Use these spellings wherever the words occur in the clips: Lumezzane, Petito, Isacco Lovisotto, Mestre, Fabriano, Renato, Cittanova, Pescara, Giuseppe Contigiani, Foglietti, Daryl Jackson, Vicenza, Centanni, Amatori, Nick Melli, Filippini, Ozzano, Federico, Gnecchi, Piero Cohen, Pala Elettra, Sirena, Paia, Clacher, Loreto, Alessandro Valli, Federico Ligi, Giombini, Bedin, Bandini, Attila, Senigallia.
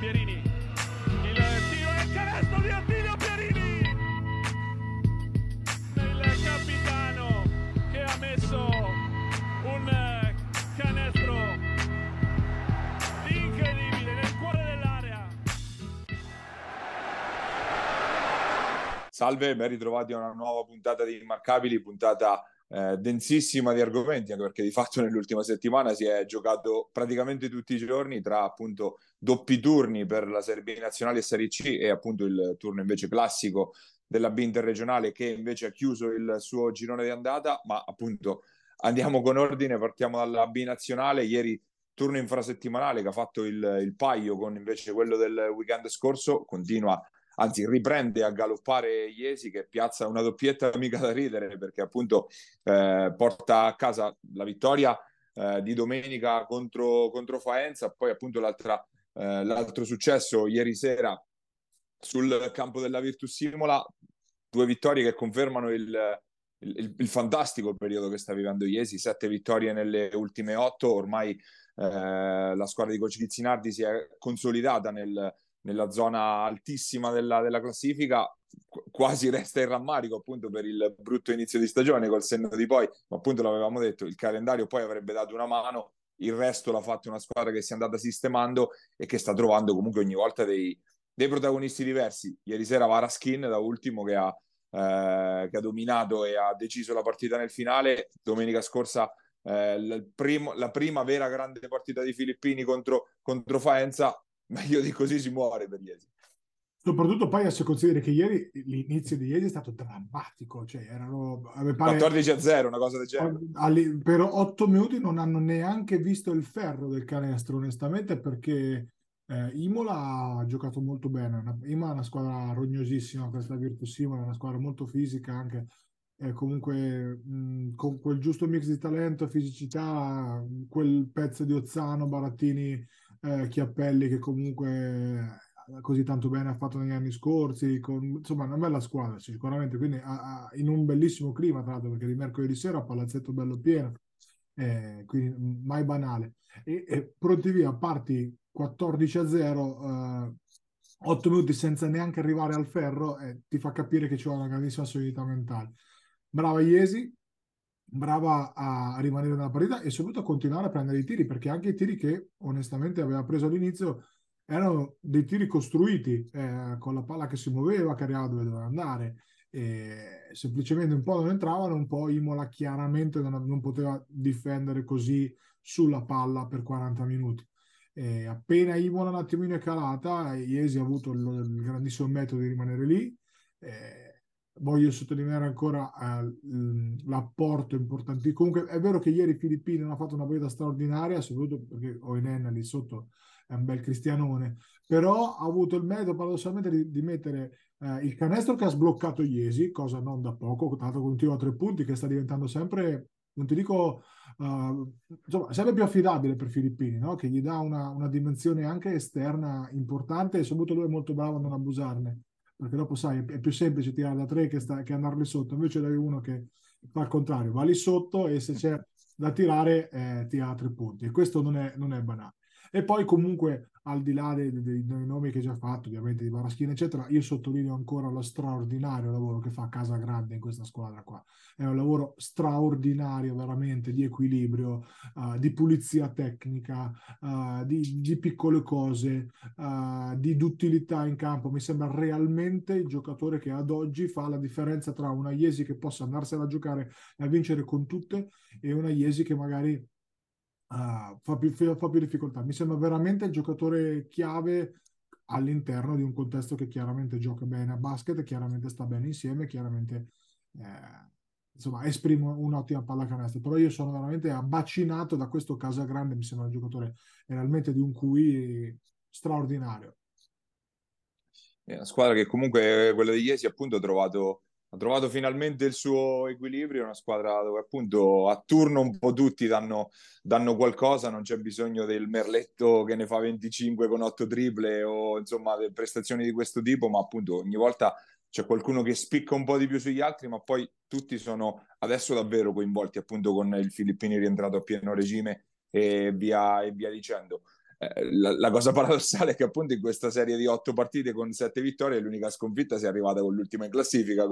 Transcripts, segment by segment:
Pierini, il tiro e il canestro di Attilio Pierini, il capitano che ha messo un canestro incredibile nel cuore dell'area. Salve, ben ritrovati a una nuova puntata di Immarcabili, puntata densissima di argomenti, anche perché di fatto nell'ultima settimana si è giocato praticamente tutti i giorni, tra appunto doppi turni per la Serie B nazionale e Serie C e appunto il turno invece classico della B interregionale, che invece ha chiuso il suo girone di andata. Ma appunto andiamo con ordine, partiamo dalla B nazionale. Ieri turno infrasettimanale che ha fatto il paio con invece quello del weekend scorso. Riprende a galoppare Jesi, che piazza una doppietta mica da ridere, perché appunto porta a casa la vittoria di domenica contro Faenza. Poi appunto l'altro successo ieri sera sul campo della Virtus Imola, due vittorie che confermano il fantastico periodo che sta vivendo Jesi, 7 vittorie nelle ultime 8, ormai la squadra di coach Ghizzinardi si è consolidata nella zona altissima della classifica. Quasi resta il rammarico appunto per il brutto inizio di stagione col senno di poi, ma appunto l'avevamo detto, il calendario poi avrebbe dato una mano, il resto l'ha fatto una squadra che si è andata sistemando e che sta trovando comunque ogni volta dei protagonisti diversi. Ieri sera Varaskin da ultimo che ha dominato e ha deciso la partita nel finale. Domenica scorsa la prima vera grande partita di Filippini contro Faenza. Meglio di così si muore per Jesi. Soprattutto Paia, se consideri che ieri l'inizio di Jesi è stato drammatico, cioè erano 14-0, una cosa del genere. Per 8 minuti non hanno neanche visto il ferro del canestro, onestamente, perché Imola ha giocato molto bene. Imola è una squadra rognosissima, questa Virtus Imola, è una squadra molto fisica anche, comunque con quel giusto mix di talento, fisicità, quel pezzo di Ozzano, Barattini, Chiappelli, che comunque così tanto bene ha fatto negli anni scorsi, insomma una bella squadra sicuramente, quindi in un bellissimo clima, tra l'altro, perché di mercoledì sera palazzetto bello pieno, quindi mai banale, e pronti via, parti 14-0, 8 minuti senza neanche arrivare al ferro, ti fa capire che c'è una grandissima solidità mentale. Brava Jesi, brava a rimanere nella partita e soprattutto a continuare a prendere i tiri, perché anche i tiri che onestamente aveva preso all'inizio erano dei tiri costruiti, con la palla che si muoveva, che arrivava dove doveva andare, e semplicemente un po' non entravano, un po' Imola chiaramente non poteva difendere così sulla palla per 40 minuti. E appena Imola un attimino è calata, Jesi ha avuto il grandissimo metodo di rimanere lì. Voglio sottolineare ancora l'apporto importante. Comunque è vero che ieri Filippini non ha fatto una partita straordinaria, soprattutto perché Oinen lì sotto è un bel cristianone, però ha avuto il merito paradossalmente di mettere il canestro che ha sbloccato Jesi, cosa non da poco, tanto continua a 3 punti, che sta diventando sempre, non ti dico, insomma, sempre più affidabile per Filippini, no? Che gli dà una dimensione anche esterna importante, e soprattutto lui è molto bravo a non abusarne, perché dopo sai è più semplice tirare da 3 che andarli sotto, invece hai uno che fa il contrario, va lì sotto e se c'è da tirare tira 3 punti, e questo non è banale. E poi comunque, al di là dei nomi che già fatto, ovviamente di Varaschina eccetera, io sottolineo ancora lo straordinario lavoro che fa Casagrande in questa squadra qua. È un lavoro straordinario veramente, di equilibrio, di pulizia tecnica, di piccole cose, di duttilità in campo. Mi sembra realmente il giocatore che ad oggi fa la differenza tra una Jesi che possa andarsela a giocare e a vincere con tutte, e una Jesi che magari fa più difficoltà. Mi sembra veramente il giocatore chiave all'interno di un contesto che chiaramente gioca bene a basket, chiaramente sta bene insieme, chiaramente insomma esprime un'ottima pallacanestro. Però io sono veramente abbacinato da questo Casagrande, mi sembra un giocatore realmente di un QI straordinario. È una squadra che comunque, quella di Jesi appunto, ha trovato finalmente il suo equilibrio, una squadra dove appunto a turno un po' tutti danno qualcosa, non c'è bisogno del merletto che ne fa 25 con 8 triple o insomma prestazioni di questo tipo, ma appunto ogni volta c'è qualcuno che spicca un po' di più sugli altri, ma poi tutti sono adesso davvero coinvolti, appunto con il Filippini rientrato a pieno regime e via dicendo. la cosa paradossale è che appunto in questa serie di 8 partite con 7 vittorie l'unica sconfitta si è arrivata con l'ultima in classifica,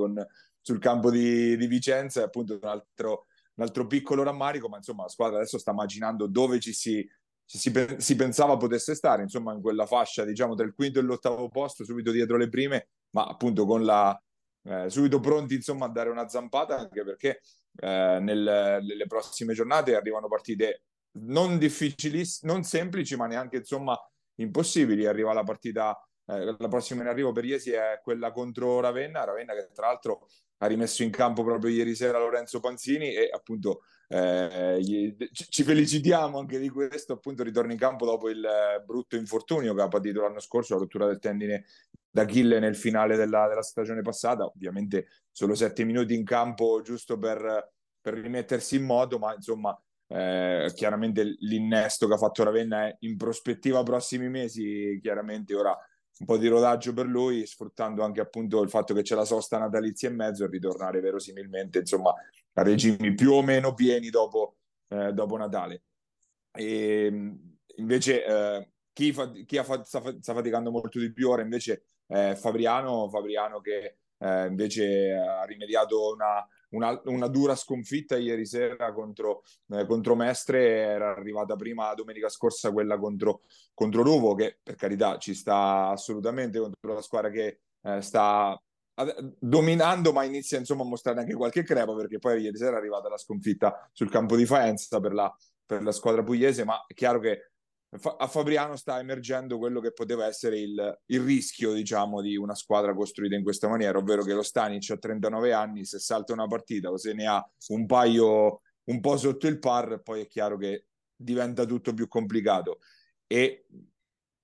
sul campo di Vicenza, è appunto un altro piccolo rammarico, ma insomma la squadra adesso sta immaginando dove si pensava potesse stare, insomma in quella fascia diciamo tra il quinto e l'8º posto, subito dietro le prime, ma appunto con la subito pronti insomma a dare una zampata, anche perché nelle prossime giornate arrivano partite non difficili, non semplici, ma neanche insomma impossibili. Arriva la partita, la prossima in arrivo per Jesi è quella contro Ravenna, che tra l'altro ha rimesso in campo proprio ieri sera Lorenzo Panzini, e appunto ci felicitiamo anche di questo, appunto ritorno in campo dopo il brutto infortunio che ha patito l'anno scorso, la rottura del tendine d'Achille nel finale della stagione passata. Ovviamente solo 7 minuti in campo, giusto per rimettersi in moto, ma insomma chiaramente l'innesto che ha fatto Ravenna è in prospettiva prossimi mesi, chiaramente ora un po' di rodaggio per lui, sfruttando anche appunto il fatto che c'è la sosta natalizia in mezzo, e ritornare verosimilmente insomma a regimi più o meno pieni dopo Natale. E invece chi sta faticando molto di più ora invece è Fabriano, che invece ha rimediato una dura sconfitta ieri sera contro Mestre. Era arrivata prima domenica scorsa quella contro Ruvo, che per carità ci sta assolutamente, contro la squadra che sta dominando, ma inizia insomma a mostrare anche qualche crepa, perché poi ieri sera è arrivata la sconfitta sul campo di Faenza per la squadra pugliese. Ma è chiaro che a Fabriano sta emergendo quello che poteva essere il rischio diciamo di una squadra costruita in questa maniera, ovvero che lo Stanić ha 39 anni, se salta una partita o se ne ha un paio un po' sotto il par, poi è chiaro che diventa tutto più complicato. E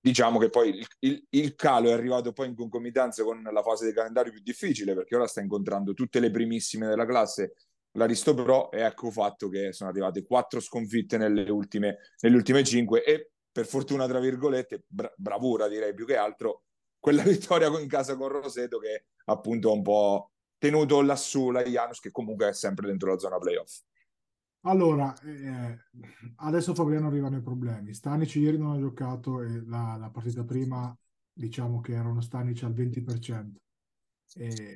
diciamo che poi il calo è arrivato poi in concomitanza con la fase del calendario più difficile, perché ora sta incontrando tutte le primissime della classe, l'Aristo Pro, e ecco fatto che sono arrivate 4 sconfitte nelle ultime 5, e per fortuna tra virgolette, bravura direi più che altro, quella vittoria in casa con Roseto, che appunto ha un po' tenuto lassù la Janus, che comunque è sempre dentro la zona playoff. Allora, adesso Fabriano arrivano i problemi. Stanić ieri non ha giocato, e la partita prima diciamo che era uno Stanić al 20%.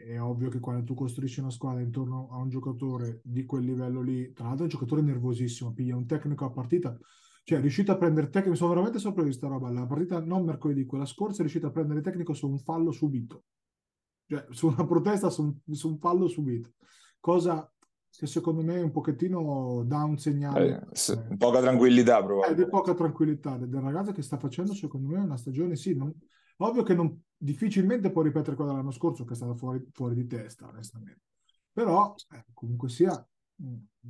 È ovvio che quando tu costruisci una squadra intorno a un giocatore di quel livello lì, tra l'altro è un giocatore nervosissimo, piglia un tecnico a partita, cioè è riuscito a prendere tecnico, sono veramente sorpreso di sta roba, la partita non mercoledì, quella scorsa è riuscito a prendere tecnico su un fallo subito, cioè su una protesta su un fallo subito, cosa che secondo me un pochettino dà un segnale, poca tranquillità probabilmente, di poca tranquillità del ragazzo, che sta facendo secondo me una stagione ovvio che difficilmente può ripetere quella dell'anno scorso, che è stata fuori di testa onestamente, però comunque sia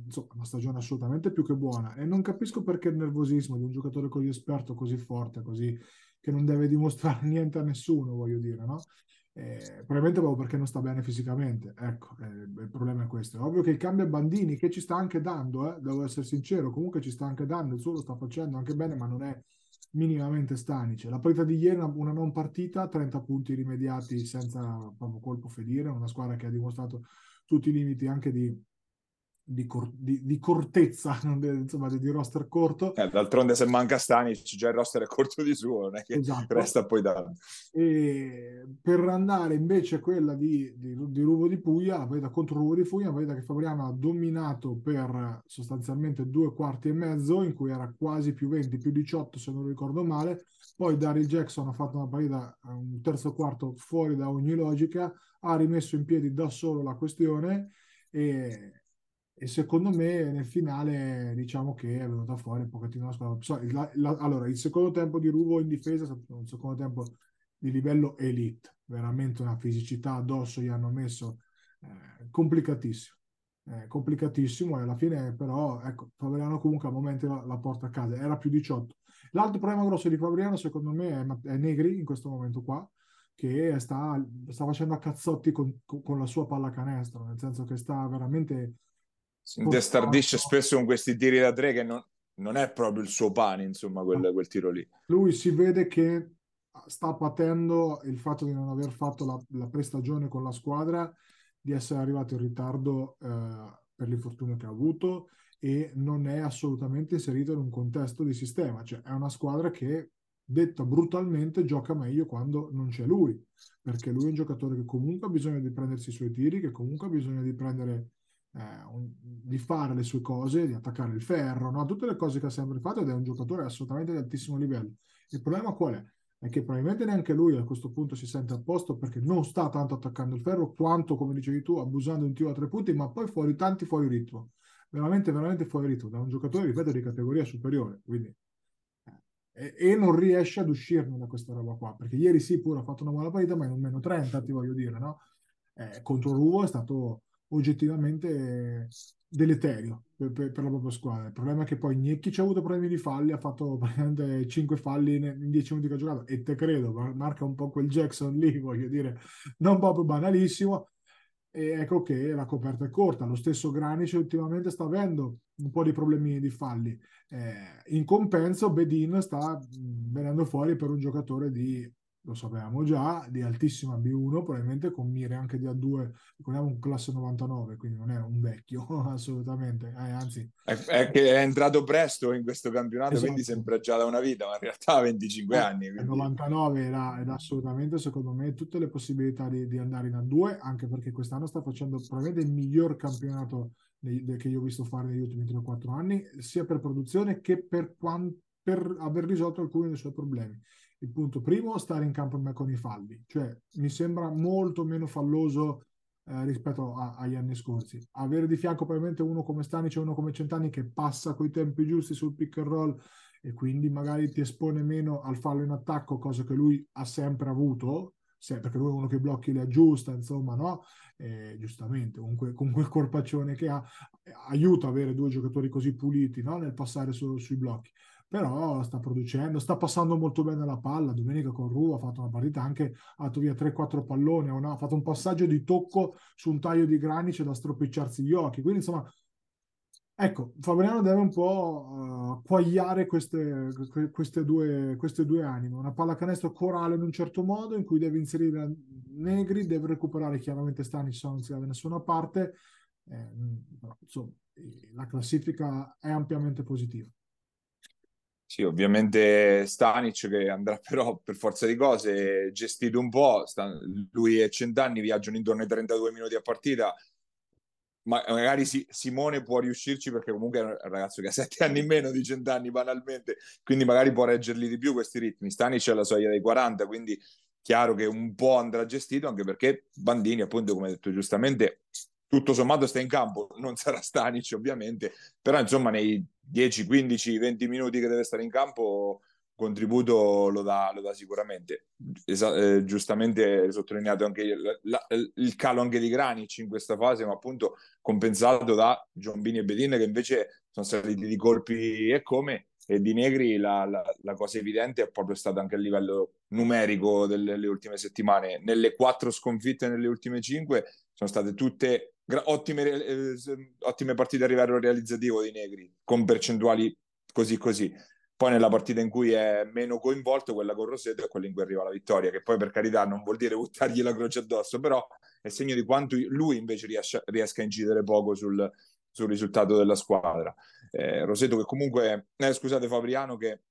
insomma, una stagione assolutamente più che buona, e non capisco perché il nervosismo di un giocatore così esperto, così forte, così che non deve dimostrare niente a nessuno, voglio dire, no? Probabilmente proprio perché non sta bene fisicamente, ecco, il problema è questo. È ovvio che il cambio Bandini, che ci sta anche dando, devo essere sincero, comunque ci sta anche dando, il suo lo sta facendo anche bene, ma non è minimamente Stanić. La partita di ieri, una non partita, 30 punti rimediati senza proprio colpo ferire, una squadra che ha dimostrato tutti i limiti anche di cortezza, insomma di roster corto. D'altronde se manca Stanić già il roster è corto di suo, non è che esatto. Resta poi da... E per andare invece a quella di Ruvo di Puglia, la partita contro Ruvo di Puglia, la che Fabriano ha dominato per sostanzialmente 2 quarti e mezzo, in cui era quasi più 20, più 18 se non ricordo male. Poi Daryl Jackson ha fatto una partita, un terzo quarto fuori da ogni logica, ha rimesso in piedi da solo la questione, e secondo me nel finale diciamo che è venuta fuori un pochettino la squadra. Allora, il secondo tempo di Ruvo in difesa è stato un secondo tempo di livello elite, veramente una fisicità addosso gli hanno messo, complicatissimo, e alla fine però ecco, Fabriano comunque a momenti la porta a casa, era più 18. L'altro problema grosso di Fabriano secondo me è Negri in questo momento qua, che sta facendo a cazzotti con la sua pallacanestro, nel senso che sta veramente... Si destardisce spesso con questi tiri da tre che non è proprio il suo pane, insomma, quel tiro lì. Lui si vede che sta patendo il fatto di non aver fatto la prestagione con la squadra, di essere arrivato in ritardo per l'infortunio che ha avuto, e non è assolutamente inserito in un contesto di sistema. Cioè è una squadra che detta brutalmente, gioca meglio quando non c'è lui, perché lui è un giocatore che comunque ha bisogno di prendersi i suoi tiri, che comunque ha bisogno di prendere di fare le sue cose, di attaccare il ferro, no? Tutte le cose che ha sempre fatto, ed è un giocatore assolutamente di altissimo livello. Il problema qual è? È che probabilmente neanche lui a questo punto si sente a posto, perché non sta tanto attaccando il ferro quanto, come dicevi tu, abusando di un tiro a tre punti, ma poi fuori, tanti fuori ritmo, veramente veramente fuori ritmo, da un giocatore, ripeto, di categoria superiore, quindi e non riesce ad uscirne da questa roba qua, perché ieri sì pure ha fatto una buona partita, ma in un meno 30, ti voglio dire, no? Contro Ruvo è stato oggettivamente deleterio per la propria squadra. Il problema è che poi Gnecchi ci ha avuto problemi di falli, ha fatto praticamente 5 falli in 10 minuti che ha giocato, e te credo, marca un po' quel Jackson lì, voglio dire, non proprio banalissimo, e ecco che la coperta è corta. Lo stesso Granice ultimamente sta avendo un po' di problemi di falli, in compenso Bedin sta venendo fuori per un giocatore di, lo sapevamo già, di altissima B1, probabilmente con mire anche di A2, ricordiamo un classe 99, quindi non è un vecchio assolutamente, anzi è che è entrato presto in questo campionato, esatto. Quindi sembra già da una vita, ma in realtà ha 25 anni, quindi. 99 era assolutamente, secondo me, tutte le possibilità di andare in A2, anche perché quest'anno sta facendo probabilmente il miglior campionato che io ho visto fare negli ultimi 3-4 anni, sia per produzione che per aver risolto alcuni dei suoi problemi. Il punto primo, stare in campo con i falli, cioè mi sembra molto meno falloso rispetto agli anni scorsi. Avere di fianco probabilmente uno come Stanić e uno come Centanni che passa coi tempi giusti sul pick and roll, e quindi magari ti espone meno al fallo in attacco, cosa che lui ha sempre avuto, perché lui è uno che blocchi li aggiusta, insomma, no? Giustamente, con quel corpaccione che ha, aiuta avere due giocatori così puliti, no? Nel passare sui blocchi. Però sta producendo, sta passando molto bene la palla. Domenica con Ruvo ha fatto una partita anche, ha dato via 3-4 palloni, ha fatto un passaggio di tocco su un taglio di Granice da stropicciarsi gli occhi. Quindi insomma, ecco, Fabriano deve un po' quagliare queste due anime. Una pallacanestro corale in un certo modo, in cui deve inserire Negri, deve recuperare chiaramente Stanić, non si va da nessuna parte. Però, insomma, la classifica è ampiamente positiva. Sì, ovviamente Stanić, che andrà però per forza di cose gestito un po'. Lui e Centanni viaggiano intorno ai 32 minuti a partita, ma magari Simone può riuscirci, perché comunque è un ragazzo che ha 7 anni in meno di Centanni banalmente, quindi magari può reggerli di più questi ritmi. Stanić ha la soglia dei 40, quindi chiaro che un po' andrà gestito, anche perché Bandini, appunto, come hai detto giustamente, tutto sommato sta in campo, non sarà Stanić ovviamente, però insomma nei 10, 15, 20 minuti che deve stare in campo, contributo lo dà sicuramente. Giustamente sottolineato anche il calo anche di Granic in questa fase, ma appunto compensato da Giombini e Bedin, che invece sono saliti di colpi e come, e di Negri la cosa evidente è proprio stata anche a livello numerico delle ultime settimane. Nelle 4 sconfitte nelle ultime 5 sono state tutte ottime partite a livello realizzativo di Negri, con percentuali così. Poi nella partita in cui è meno coinvolto, quella con Roseto, è quella in cui arriva la vittoria, che poi, per carità, non vuol dire buttargli la croce addosso, però è segno di quanto lui invece riesca a incidere poco sul risultato della squadra. Roseto, che comunque scusate, Fabriano, che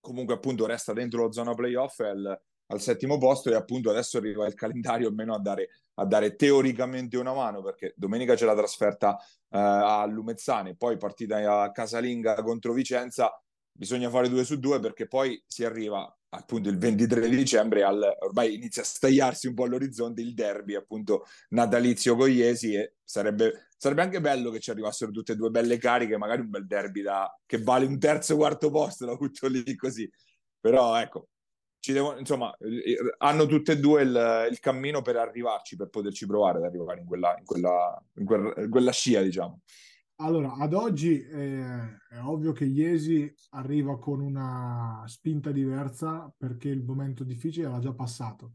comunque appunto resta dentro la zona playoff al 7° posto, e appunto adesso arriva il calendario almeno a dare teoricamente una mano, perché domenica c'è la trasferta a Lumezzane, poi partita a casalinga contro Vicenza. Bisogna fare 2 su 2, perché poi si arriva appunto il 23 dicembre ormai inizia a stagliarsi un po' all'orizzonte il derby appunto natalizio con Jesi, e sarebbe anche bello che ci arrivassero tutte e due belle cariche, magari un bel derby che vale un terzo o quarto posto, lo butto lì così. Però ecco, insomma, hanno tutte e due il cammino per arrivarci, per poterci provare ad arrivare in quella scia, diciamo. Allora, ad oggi è ovvio che Jesi arriva con una spinta diversa, perché il momento difficile l'ha già passato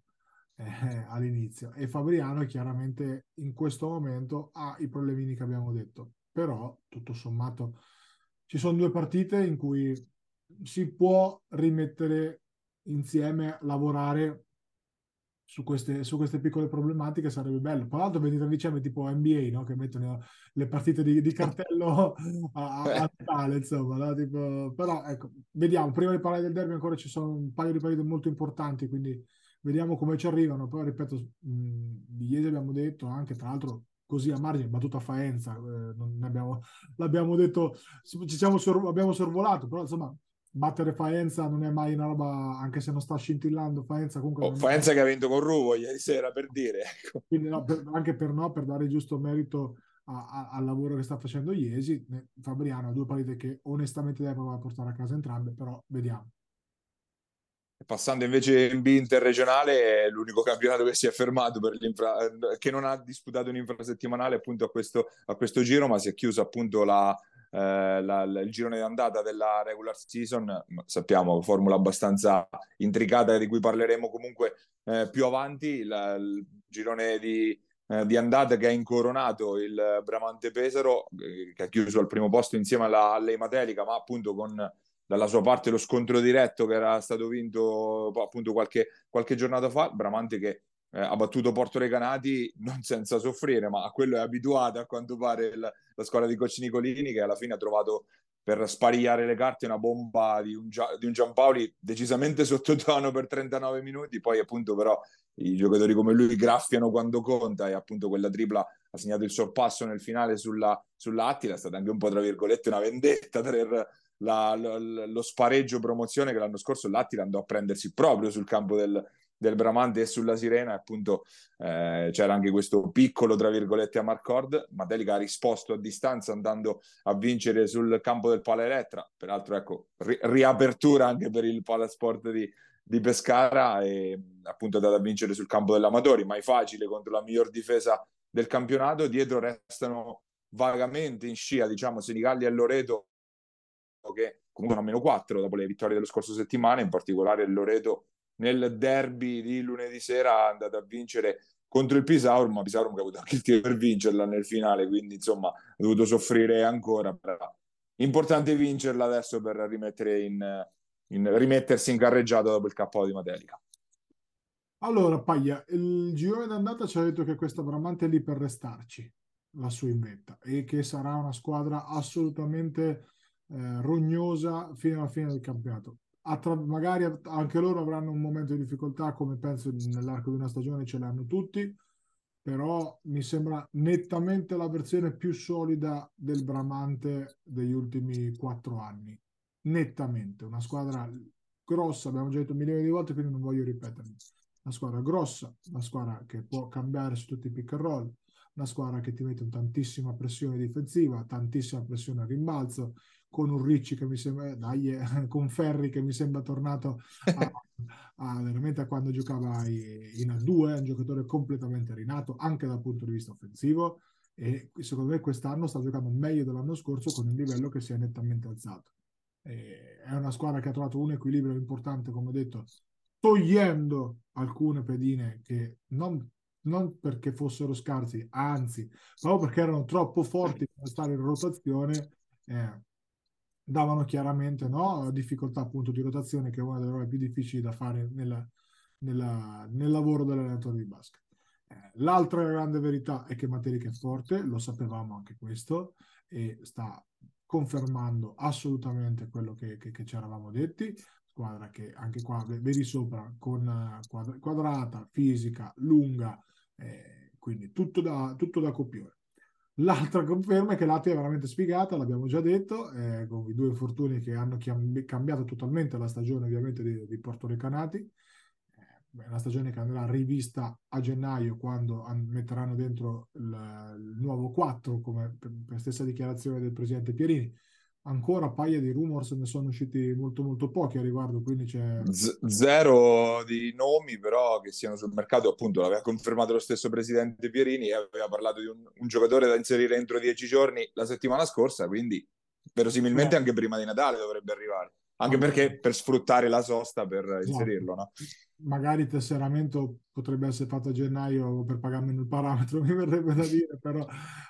all'inizio, e Fabriano chiaramente in questo momento ha i problemini che abbiamo detto. Però tutto sommato ci sono 2 partite in cui si può rimettere insieme, lavorare su queste piccole problematiche sarebbe bello. Tra l'altro 23 dicembre tipo NBA, no? Che mettono le partite di cartello a tale, insomma, no? Tipo, però ecco, vediamo, prima di parlare del derby ancora ci sono un paio di partite molto importanti, quindi vediamo come ci arrivano. Poi ripeto, di ieri abbiamo detto anche, tra l'altro così a margine, battuta Faenza, l'abbiamo detto, abbiamo sorvolato, però insomma battere Faenza non è mai una roba, anche se non sta scintillando Faenza comunque. Faenza che ha vinto con Ruvo ieri sera, per dire, ecco. Quindi no, per dare il giusto merito al lavoro che sta facendo Jesi. Fabriano ha due partite che onestamente deve provare a portare a casa entrambe, però vediamo. Passando invece in B interregionale, è l'unico campionato che si è fermato che non ha disputato un infrasettimanale appunto a questo giro, ma si è chiusa appunto il girone d'andata della regular season. Sappiamo, formula abbastanza intricata di cui parleremo comunque più avanti. Il girone di andata che ha incoronato il Bramante Pesaro, che ha chiuso al primo posto insieme alla Matelica, ma appunto con dalla sua parte lo scontro diretto che era stato vinto appunto qualche giornata fa. Bramante che ha battuto Porto Recanati non senza soffrire, ma a quello è abituata a quanto pare la squadra di coach Nicolini, che alla fine ha trovato per sparigliare le carte una bomba di un Giampaoli decisamente sottotono per 39 minuti. Poi appunto però i giocatori come lui graffiano quando conta, e appunto quella tripla ha segnato il sorpasso nel finale sulla Attila. È stata anche un po' tra virgolette una vendetta per lo spareggio promozione che l'anno scorso l'Attila andò a prendersi proprio sul campo del Bramante e sulla Sirena. Appunto c'era anche questo piccolo tra virgolette a Marcord. Matelica ha risposto a distanza andando a vincere sul campo del Pala Elettra, peraltro ecco riapertura anche per il Palasport di Pescara, e appunto è andata a vincere sul campo dell'Amatori, mai facile contro la miglior difesa del campionato. Dietro restano vagamente in scia, diciamo, Senigallia e Loreto, che comunque hanno -4 dopo le vittorie dello scorso settimana. In particolare il Loreto nel derby di lunedì sera è andato a vincere contro il Pisauro, ma Pisauro ha avuto anche il tiro per vincerla nel finale, quindi insomma ha dovuto soffrire ancora. Però importante vincerla adesso per rimettersi in carreggiata dopo il KO di Matelica. Allora Paia, il girone d'andata ci ha detto che questa Bramante è lì per restarci, la sua inventa, e che sarà una squadra assolutamente rognosa fino alla fine del campionato. Magari anche loro avranno un momento di difficoltà, come penso nell'arco di una stagione ce l'hanno tutti, però mi sembra nettamente la versione più solida del Bramante degli ultimi 4 anni, nettamente una squadra grossa, abbiamo già detto milioni di volte quindi non voglio ripetermi, una squadra grossa, una squadra che può cambiare su tutti i pick and roll, una squadra che ti mette tantissima pressione difensiva, tantissima pressione a rimbalzo, con un Ricci che mi sembra, con Ferri che mi sembra tornato veramente a quando giocava in A2, un giocatore completamente rinato anche dal punto di vista offensivo, e secondo me quest'anno sta giocando meglio dell'anno scorso, con un livello che si è nettamente alzato. È una squadra che ha trovato un equilibrio importante, come ho detto, togliendo alcune pedine che non perché fossero scarsi, anzi, proprio perché erano troppo forti per stare in rotazione, davano chiaramente, no, difficoltà appunto di rotazione, che è una delle robe più difficili da fare nel lavoro dell'allenatore di basket. L'altra grande verità è che Matelica è forte, lo sapevamo anche questo, e sta confermando assolutamente quello che ci eravamo detti. Squadra che anche qua vedi sopra, con quadrata, fisica, lunga, quindi tutto da copione. L'altra conferma è che l'Attila è veramente sfigata, l'abbiamo già detto, con i due infortuni che hanno cambiato totalmente la stagione ovviamente di Porto Recanati. Una stagione che andrà rivista a gennaio, quando metteranno dentro il nuovo 4, come per stessa dichiarazione del presidente Pierini. Ancora Paia di rumors ne sono usciti molto molto pochi a riguardo, quindi c'è zero di nomi però che siano sul mercato. Appunto l'aveva confermato lo stesso presidente Pierini, e aveva parlato di un giocatore da inserire entro 10 giorni la settimana scorsa, quindi verosimilmente anche prima di Natale dovrebbe arrivare. Anche perché per sfruttare la sosta per inserirlo, no? Magari il tesseramento potrebbe essere fatto a gennaio per pagarmi il parametro, mi verrebbe da dire, però...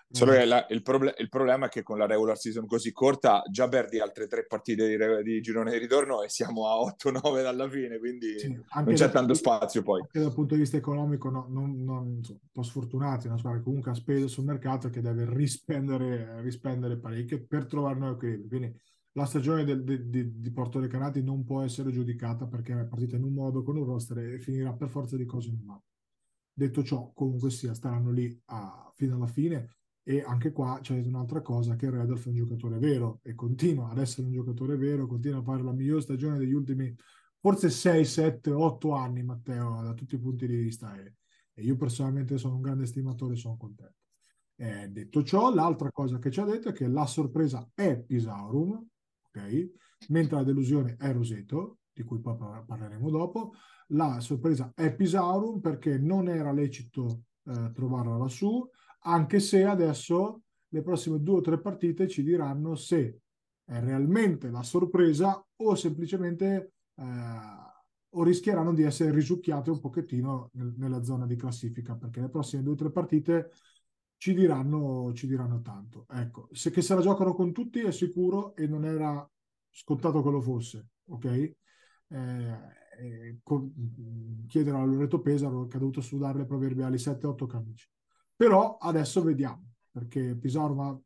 Solo che il problema è che con la regular season così corta già perdi altre 3 partite di girone di ritorno e siamo a 8-9 dalla fine, quindi sì, non c'è tanto spazio poi. Anche dal punto di vista economico un po' sfortunati, una squadra che comunque ha speso sul mercato e che deve rispendere parecchio per trovare nuovi equilibri, quindi... La stagione di Porto Recanati non può essere giudicata perché è partita in un modo con un roster e finirà per forza di cose in un altro. Detto ciò, comunque sia, staranno lì fino alla fine. E anche qua c'è un'altra cosa, che Redolf è un giocatore vero e continua ad essere un giocatore vero, continua a fare la miglior stagione degli ultimi forse 6, 7, 8 anni, Matteo, da tutti i punti di vista. E io personalmente sono un grande stimatore, sono contento. Detto ciò, l'altra cosa che ci ha detto è che la sorpresa è Pisaurum, okay. Mentre la delusione è Roseto, di cui poi parleremo dopo. La sorpresa è Pisaurum perché non era lecito trovarla lassù, anche se adesso le prossime 2 o 3 partite ci diranno se è realmente la sorpresa o semplicemente o rischieranno di essere risucchiate un pochettino nella zona di classifica, perché le prossime 2 o 3 partite ci diranno tanto. Ecco, se la giocano con tutti è sicuro e non era scontato che lo fosse, ok? Chiedere a Loreto Pesaro, che ha dovuto sudare le proverbiali 7-8 camici. Però adesso vediamo, perché Pesaro ha,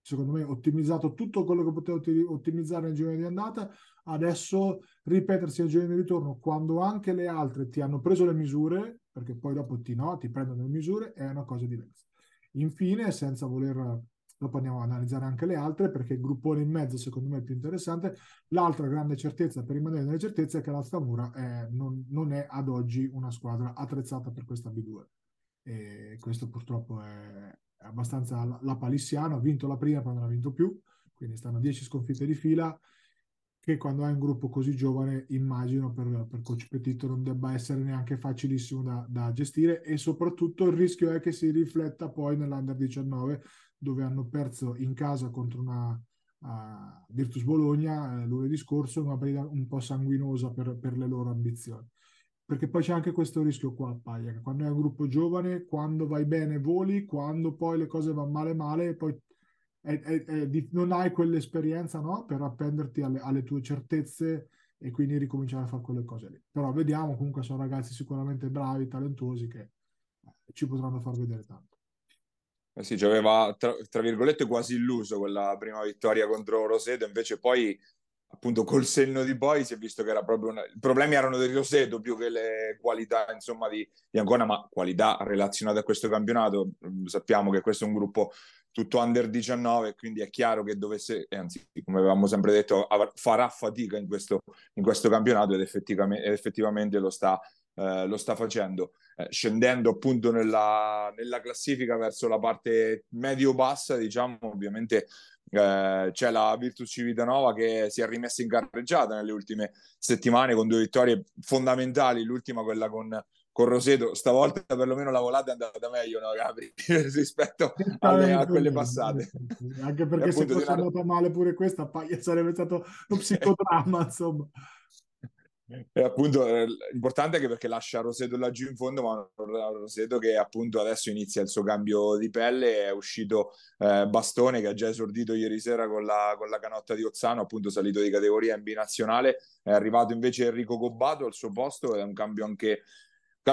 secondo me, ottimizzato tutto quello che poteva ottimizzare nel giorno di andata, adesso ripetersi nel giorno di ritorno, quando anche le altre ti hanno preso le misure, perché poi dopo ti prendono le misure, è una cosa diversa. Infine, senza voler, dopo andiamo ad analizzare anche le altre, perché il gruppone in mezzo secondo me è più interessante. L'altra grande certezza, per rimanere nelle certezze, è che l'Altamura non è ad oggi una squadra attrezzata per questa B2, e questo purtroppo è abbastanza la palissiana. Ha vinto la prima, poi non ha vinto più, quindi stanno 10 sconfitte di fila, che quando hai un gruppo così giovane immagino per Coach Petito non debba essere neanche facilissimo da gestire, e soprattutto il rischio è che si rifletta poi nell'Under 19, dove hanno perso in casa contro una Virtus Bologna lunedì scorso, una partita un po' sanguinosa per le loro ambizioni. Perché poi c'è anche questo rischio qua, Paia, che quando hai un gruppo giovane, quando vai bene voli, quando poi le cose vanno male, poi non hai quell'esperienza, no? Per appenderti alle tue certezze e quindi ricominciare a fare quelle cose lì. Però vediamo, comunque sono ragazzi sicuramente bravi, talentuosi, che ci potranno far vedere tanto. Sì, ci aveva tra virgolette quasi illuso quella prima vittoria contro Roseto, invece poi appunto col senno di poi si è visto che era proprio i problemi erano del Roseto più che le qualità, insomma, di Ancona, ma qualità relazionate a questo campionato. Sappiamo che questo è un gruppo tutto under 19, quindi è chiaro che dovesse, anzi come avevamo sempre detto, farà fatica in questo campionato, ed effettivamente lo sta facendo, scendendo appunto nella classifica verso la parte medio-bassa, diciamo. Ovviamente c'è la Virtus Civitanova che si è rimessa in carreggiata nelle ultime settimane con 2 vittorie fondamentali, l'ultima quella con Roseto. Stavolta perlomeno la volata è andata meglio, no, Gabri? Rispetto a quelle passate, anche perché se fosse andata male pure questa, sarebbe stato un psicodramma, insomma. E appunto l'importante è che, perché lascia Roseto laggiù in fondo, ma Roseto che appunto adesso inizia il suo cambio di pelle. È uscito Bastone, che ha già esordito ieri sera con la canotta di Ozzano, appunto salito di categoria in B nazionale. È arrivato invece Enrico Gobbato al suo posto, ed è un cambio anche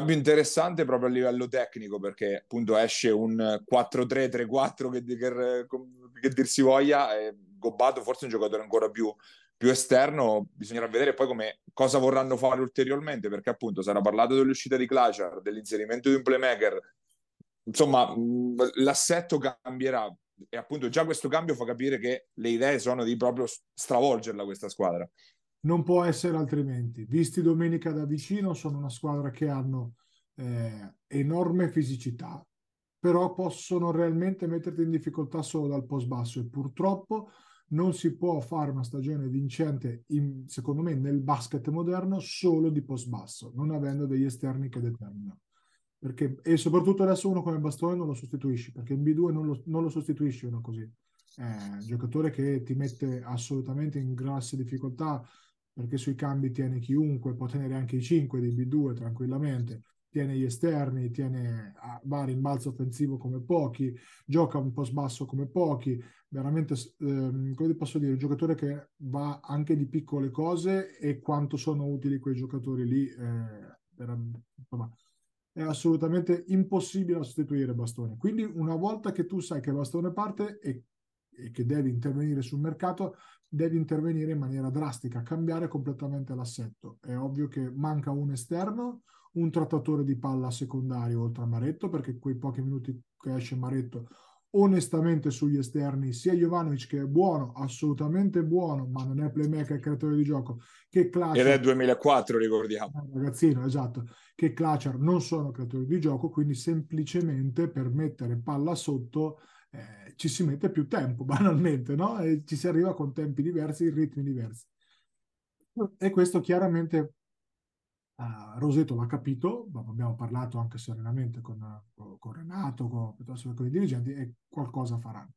interessante proprio a livello tecnico, perché appunto esce un 4-3-3-4 che dir si voglia, e Gobbato forse un giocatore ancora più esterno. Bisognerà vedere poi cosa vorranno fare ulteriormente, perché appunto sarà parlato dell'uscita di Clacher, dell'inserimento di un playmaker, insomma l'assetto cambierà, e appunto già questo cambio fa capire che le idee sono di proprio stravolgerla questa squadra. Non può essere altrimenti, visti domenica da vicino. Sono una squadra che hanno enorme fisicità, però possono realmente metterti in difficoltà solo dal post basso, e purtroppo non si può fare una stagione vincente, secondo me, nel basket moderno solo di post basso, non avendo degli esterni che determinano. Perché, e soprattutto adesso uno come Bastone non lo sostituisci, perché in B2 non lo sostituisci uno così. È un giocatore che ti mette assolutamente in grosse difficoltà, perché sui cambi tiene chiunque, può tenere anche i 5 dei B2 tranquillamente, tiene gli esterni, tiene va a rimbalzo offensivo come pochi, gioca un po' sbasso come pochi, veramente, come posso dire, un giocatore che va anche di piccole cose, e quanto sono utili quei giocatori lì, insomma, è assolutamente impossibile sostituire Bastone. Quindi una volta che tu sai che Bastone parte e che devi intervenire sul mercato, devi intervenire in maniera drastica, cambiare completamente l'assetto. È ovvio che manca un esterno, un trattatore di palla secondario oltre a Maretto, perché quei pochi minuti che esce Maretto, onestamente sugli esterni sia Jovanović, che è buono, assolutamente buono, ma non è playmaker, è creatore di gioco, che Clacher, ed è 2004, ricordiamo, ragazzino, esatto, che Clacher non sono creatori di gioco, quindi semplicemente per mettere palla sotto ci si mette più tempo banalmente, no? E ci si arriva con tempi diversi, ritmi diversi, e questo chiaramente Roseto l'ha capito, ma abbiamo parlato anche serenamente con Renato, piuttosto che con i dirigenti, e qualcosa faranno.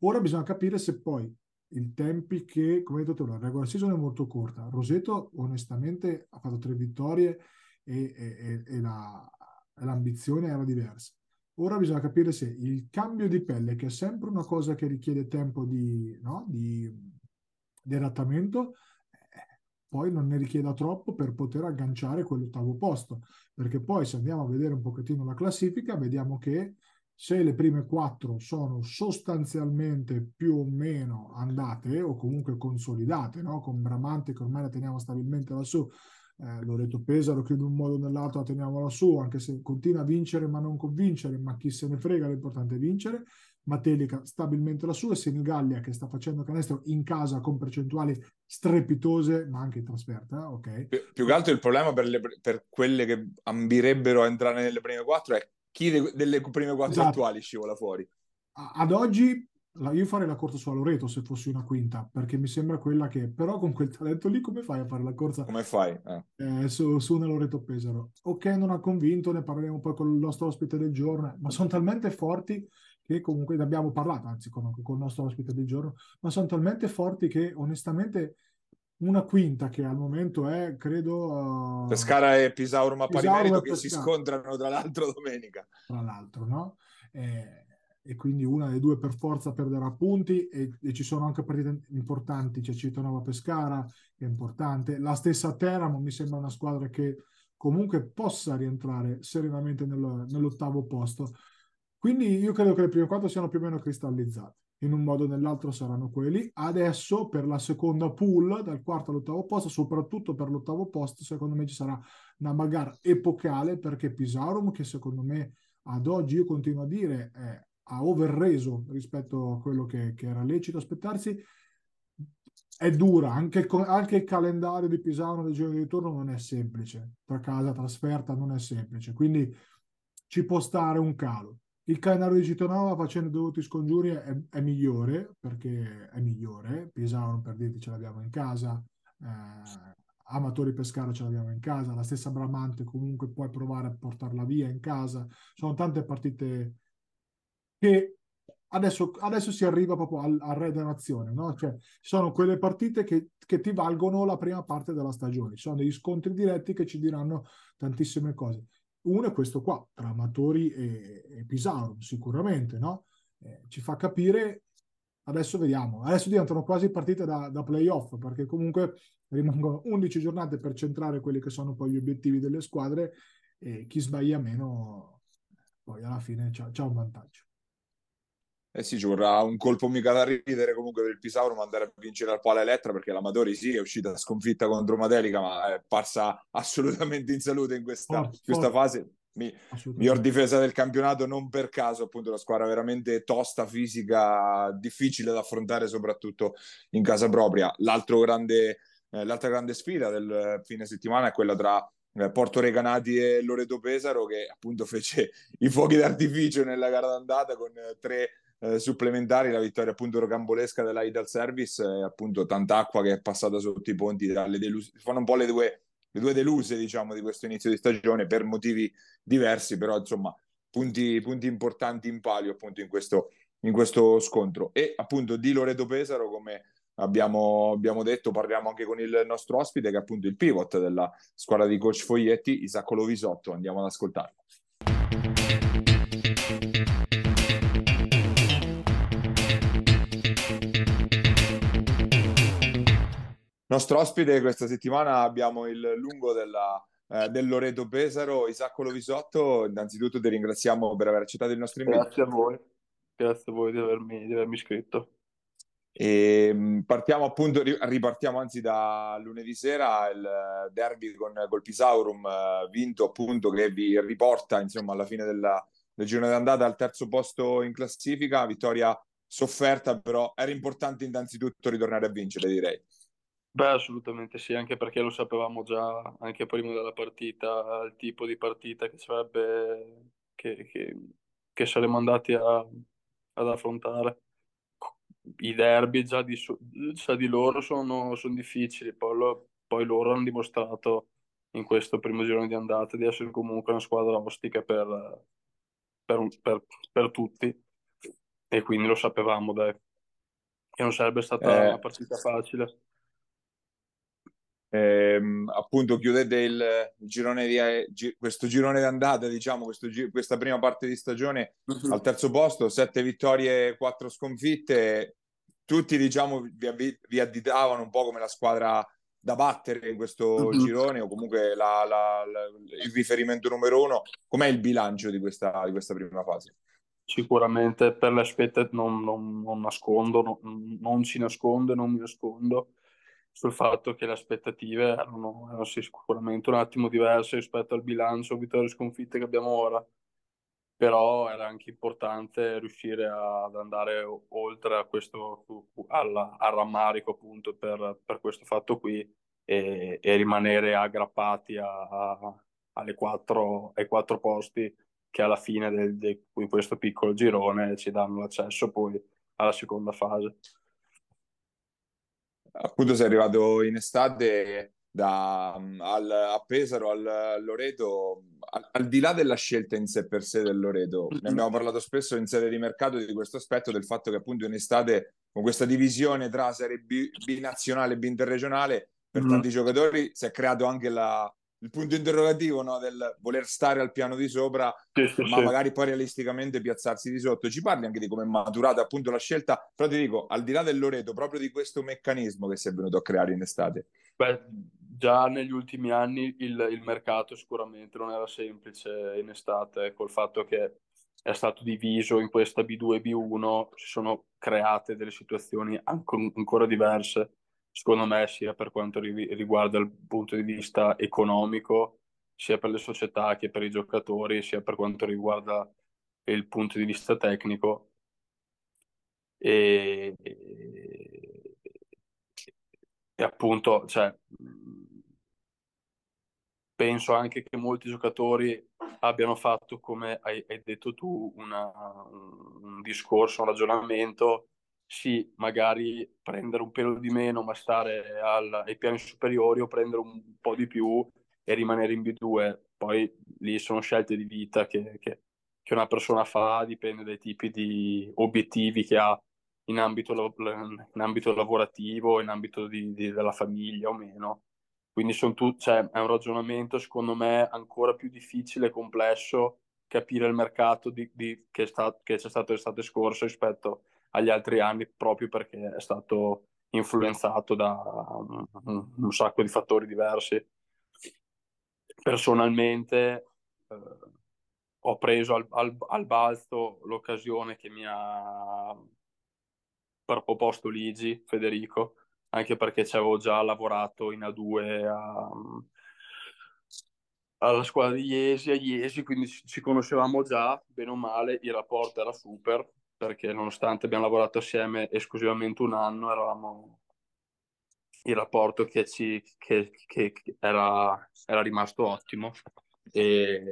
Ora bisogna capire se poi i tempi che, come hai detto tu, la regular season è molto corta. Roseto onestamente ha fatto 3 vittorie e l'ambizione era diversa. Ora bisogna capire se il cambio di pelle, che è sempre una cosa che richiede tempo di adattamento, poi non ne richieda troppo per poter agganciare quell'ottavo posto, perché poi se andiamo a vedere un pochettino la classifica, vediamo che se le prime 4 sono sostanzialmente più o meno andate o comunque consolidate, no? Con Bramante che ormai la teniamo stabilmente lassù, Loreto Pesaro che in un modo o nell'altro la teniamo lassù, anche se continua a vincere ma non convincere, ma chi se ne frega, l'importante è vincere. Matelica stabilmente lassù, e Senigallia che sta facendo canestro in casa con percentuali strepitose, ma anche in trasferta, ok? Più che altro il problema per quelle che ambirebbero a entrare nelle prime 4 è chi delle prime 4 esatto. attuali scivola fuori. Ad oggi io farei la corsa su Loreto se fossi una quinta, perché mi sembra quella che, però con quel talento lì come fai a fare la corsa? Come fai? Su una Loreto Pesaro. Ok, non ha convinto, ne parleremo poi con il nostro ospite del giorno, ma sono talmente forti che comunque ne abbiamo parlato, anzi con il nostro ospite del giorno, ma sono talmente forti che onestamente una quinta che al momento è, credo... Pescara e Pisauro, ma pari merito, che si scontrano tra l'altro domenica. Tra l'altro, no? E quindi una delle due per forza perderà punti, e ci sono anche partite importanti, c'è Cittanova Pescara, che è importante, la stessa Teramo mi sembra una squadra che comunque possa rientrare serenamente nell'ottavo posto. Quindi io credo che le prime 4 siano più o meno cristallizzate, in un modo o nell'altro saranno quelli. Adesso per la seconda pool, dal quarto all'8° posto, soprattutto per l'8° posto, secondo me ci sarà una bagarre epocale, perché Pisarum, che secondo me ad oggi, io continuo a dire, ha overreso rispetto a quello che era lecito aspettarsi, è dura, anche il calendario di Pisarum del giro di ritorno non è semplice, tra casa, trasferta non è semplice, quindi ci può stare un calo. Il calendario di Cittanova, facendo dovuti scongiuri, è migliore, perché è migliore. Pisauro, per dirti, ce l'abbiamo in casa, Amatori Pescara ce l'abbiamo in casa, la stessa Bramante comunque puoi provare a portarla via in casa. Sono tante partite che adesso si arriva proprio al re della nazione, no? Cioè, sono quelle partite che ti valgono la prima parte della stagione, sono degli scontri diretti che ci diranno tantissime cose. Uno è questo qua, tra Amatori e Pisauro, sicuramente, no? Ci fa capire, adesso vediamo, adesso diventano quasi partite da playoff, perché comunque rimangono 11 giornate per centrare quelli che sono poi gli obiettivi delle squadre, e chi sbaglia meno poi alla fine c'ha un vantaggio. Eh sì, ci vorrà un colpo mica da ridere comunque per il Pisauro, ma andare a vincere al Pala Elettra, perché l'Amatori sì, è uscita sconfitta contro Matelica, ma è parsa assolutamente in salute in questa fase. Miglior difesa del campionato, non per caso appunto la squadra veramente tosta, fisica, difficile da affrontare soprattutto in casa propria. L'altra grande sfida del fine settimana è quella tra Porto Recanati e Loreto Pesaro, che appunto fece i fuochi d'artificio nella gara d'andata con 3 supplementari, la vittoria appunto rocambolesca dell'Idal Service, appunto tanta acqua che è passata sotto i ponti dalle deluse, fanno un po' le due deluse, diciamo, di questo inizio di stagione per motivi diversi, però insomma punti importanti in palio appunto in questo scontro. E appunto di Loreto Pesaro, come abbiamo detto, parliamo anche con il nostro ospite, che è appunto il pivot della squadra di coach Foglietti, Isacco Lovisotto. Andiamo ad ascoltarlo. Nostro ospite questa settimana abbiamo il lungo del Loreto Pesaro, Isacco Lovisotto. Innanzitutto ti ringraziamo per aver accettato il nostro invito. Grazie a voi, grazie a voi di avermi iscritto. E partiamo appunto, ripartiamo anzi da lunedì sera, il derby col Pisaurum vinto, appunto, che vi riporta insomma alla fine del girone d'andata al terzo posto in classifica. Vittoria sofferta, però era importante innanzitutto ritornare a vincere, direi. Beh, assolutamente sì, anche perché lo sapevamo già anche prima della partita, il tipo di partita che sarebbe che saremmo andati ad affrontare. I derby già di loro sono difficili, poi loro hanno dimostrato in questo primo girone di andata di essere comunque una squadra ostica per tutti, e quindi lo sapevamo, dai, che non sarebbe stata una partita facile. Appunto chiudete il girone questo girone d'andata, diciamo, questa prima parte di stagione al terzo posto, 7 vittorie, 4 sconfitte. Tutti, diciamo, vi additavano un po' come la squadra da battere in questo girone, o comunque il riferimento numero 1. Com'è il bilancio di questa prima fase? Sicuramente per le aspettative non nascondo, non ci nascondo, non mi nascondo sul fatto che le aspettative erano sicuramente un attimo diverse rispetto al bilancio vittorie e sconfitte che abbiamo ora, però era anche importante riuscire ad andare oltre a questo, al rammarico, appunto, per questo fatto qui, e rimanere aggrappati ai quattro posti che alla fine di questo piccolo girone ci danno l'accesso poi alla seconda fase. Appunto sei arrivato in estate a Pesaro, al Loreto. Al di là della scelta in sé per sé del Loreto, ne abbiamo parlato spesso in sede di mercato di questo aspetto, del fatto che appunto in estate, con questa divisione tra serie B nazionale e B interregionale, per tanti giocatori si è creato anche il punto interrogativo, no? Del voler stare al piano di sopra, ma magari poi realisticamente piazzarsi di sotto. Ci parli anche di come è maturata appunto la scelta, però ti dico, al di là del Loreto, proprio di questo meccanismo che si è venuto a creare in estate. Beh, già negli ultimi anni il mercato sicuramente non era semplice in estate, col fatto che è stato diviso in questa B2 e B1, si sono create delle situazioni ancora diverse. Secondo me, sia per quanto riguarda il punto di vista economico, sia per le società che per i giocatori, sia per quanto riguarda il punto di vista tecnico. E appunto, cioè, penso anche che molti giocatori abbiano fatto, come hai detto tu, un discorso, un ragionamento. Sì, magari prendere un pelo di meno ma stare ai piani superiori, o prendere un po' di più e rimanere in B2. Poi lì sono scelte di vita che una persona fa, dipende dai tipi di obiettivi che ha in ambito lavorativo, in ambito della famiglia o meno. Quindi cioè, è un ragionamento secondo me ancora più difficile e complesso capire il mercato che c'è stato l'estate scorsa rispetto agli altri anni, proprio perché è stato influenzato da un sacco di fattori diversi. Personalmente ho preso al balzo l'occasione che mi ha proposto Ligi, Federico, anche perché ci avevo già lavorato in A2 alla squadra di Jesi, quindi ci conoscevamo già, bene o male, il rapporto era super, perché nonostante abbiamo lavorato assieme esclusivamente un anno, eravamo il rapporto che era rimasto ottimo, e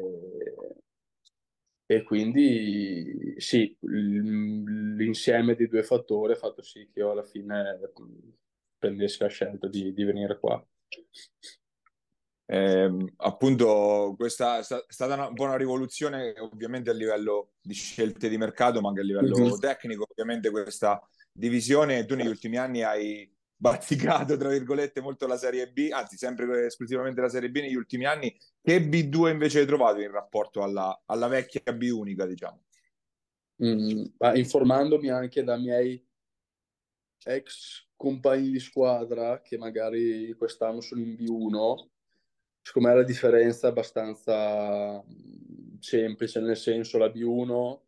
quindi sì, l'insieme di due fattori ha fatto sì che io alla fine prendessi la scelta di venire qua. Appunto questa è stata un po' una rivoluzione, ovviamente a livello di scelte di mercato ma anche a livello tecnico, ovviamente, questa divisione. Tu negli ultimi anni hai bazzicato tra virgolette molto la Serie B, anzi sempre esclusivamente la Serie B negli ultimi anni. Che B2 invece hai trovato in rapporto alla vecchia B unica, diciamo? Ma informandomi anche da miei ex compagni di squadra che magari quest'anno sono in B1, secondo me la differenza è abbastanza semplice, nel senso la B1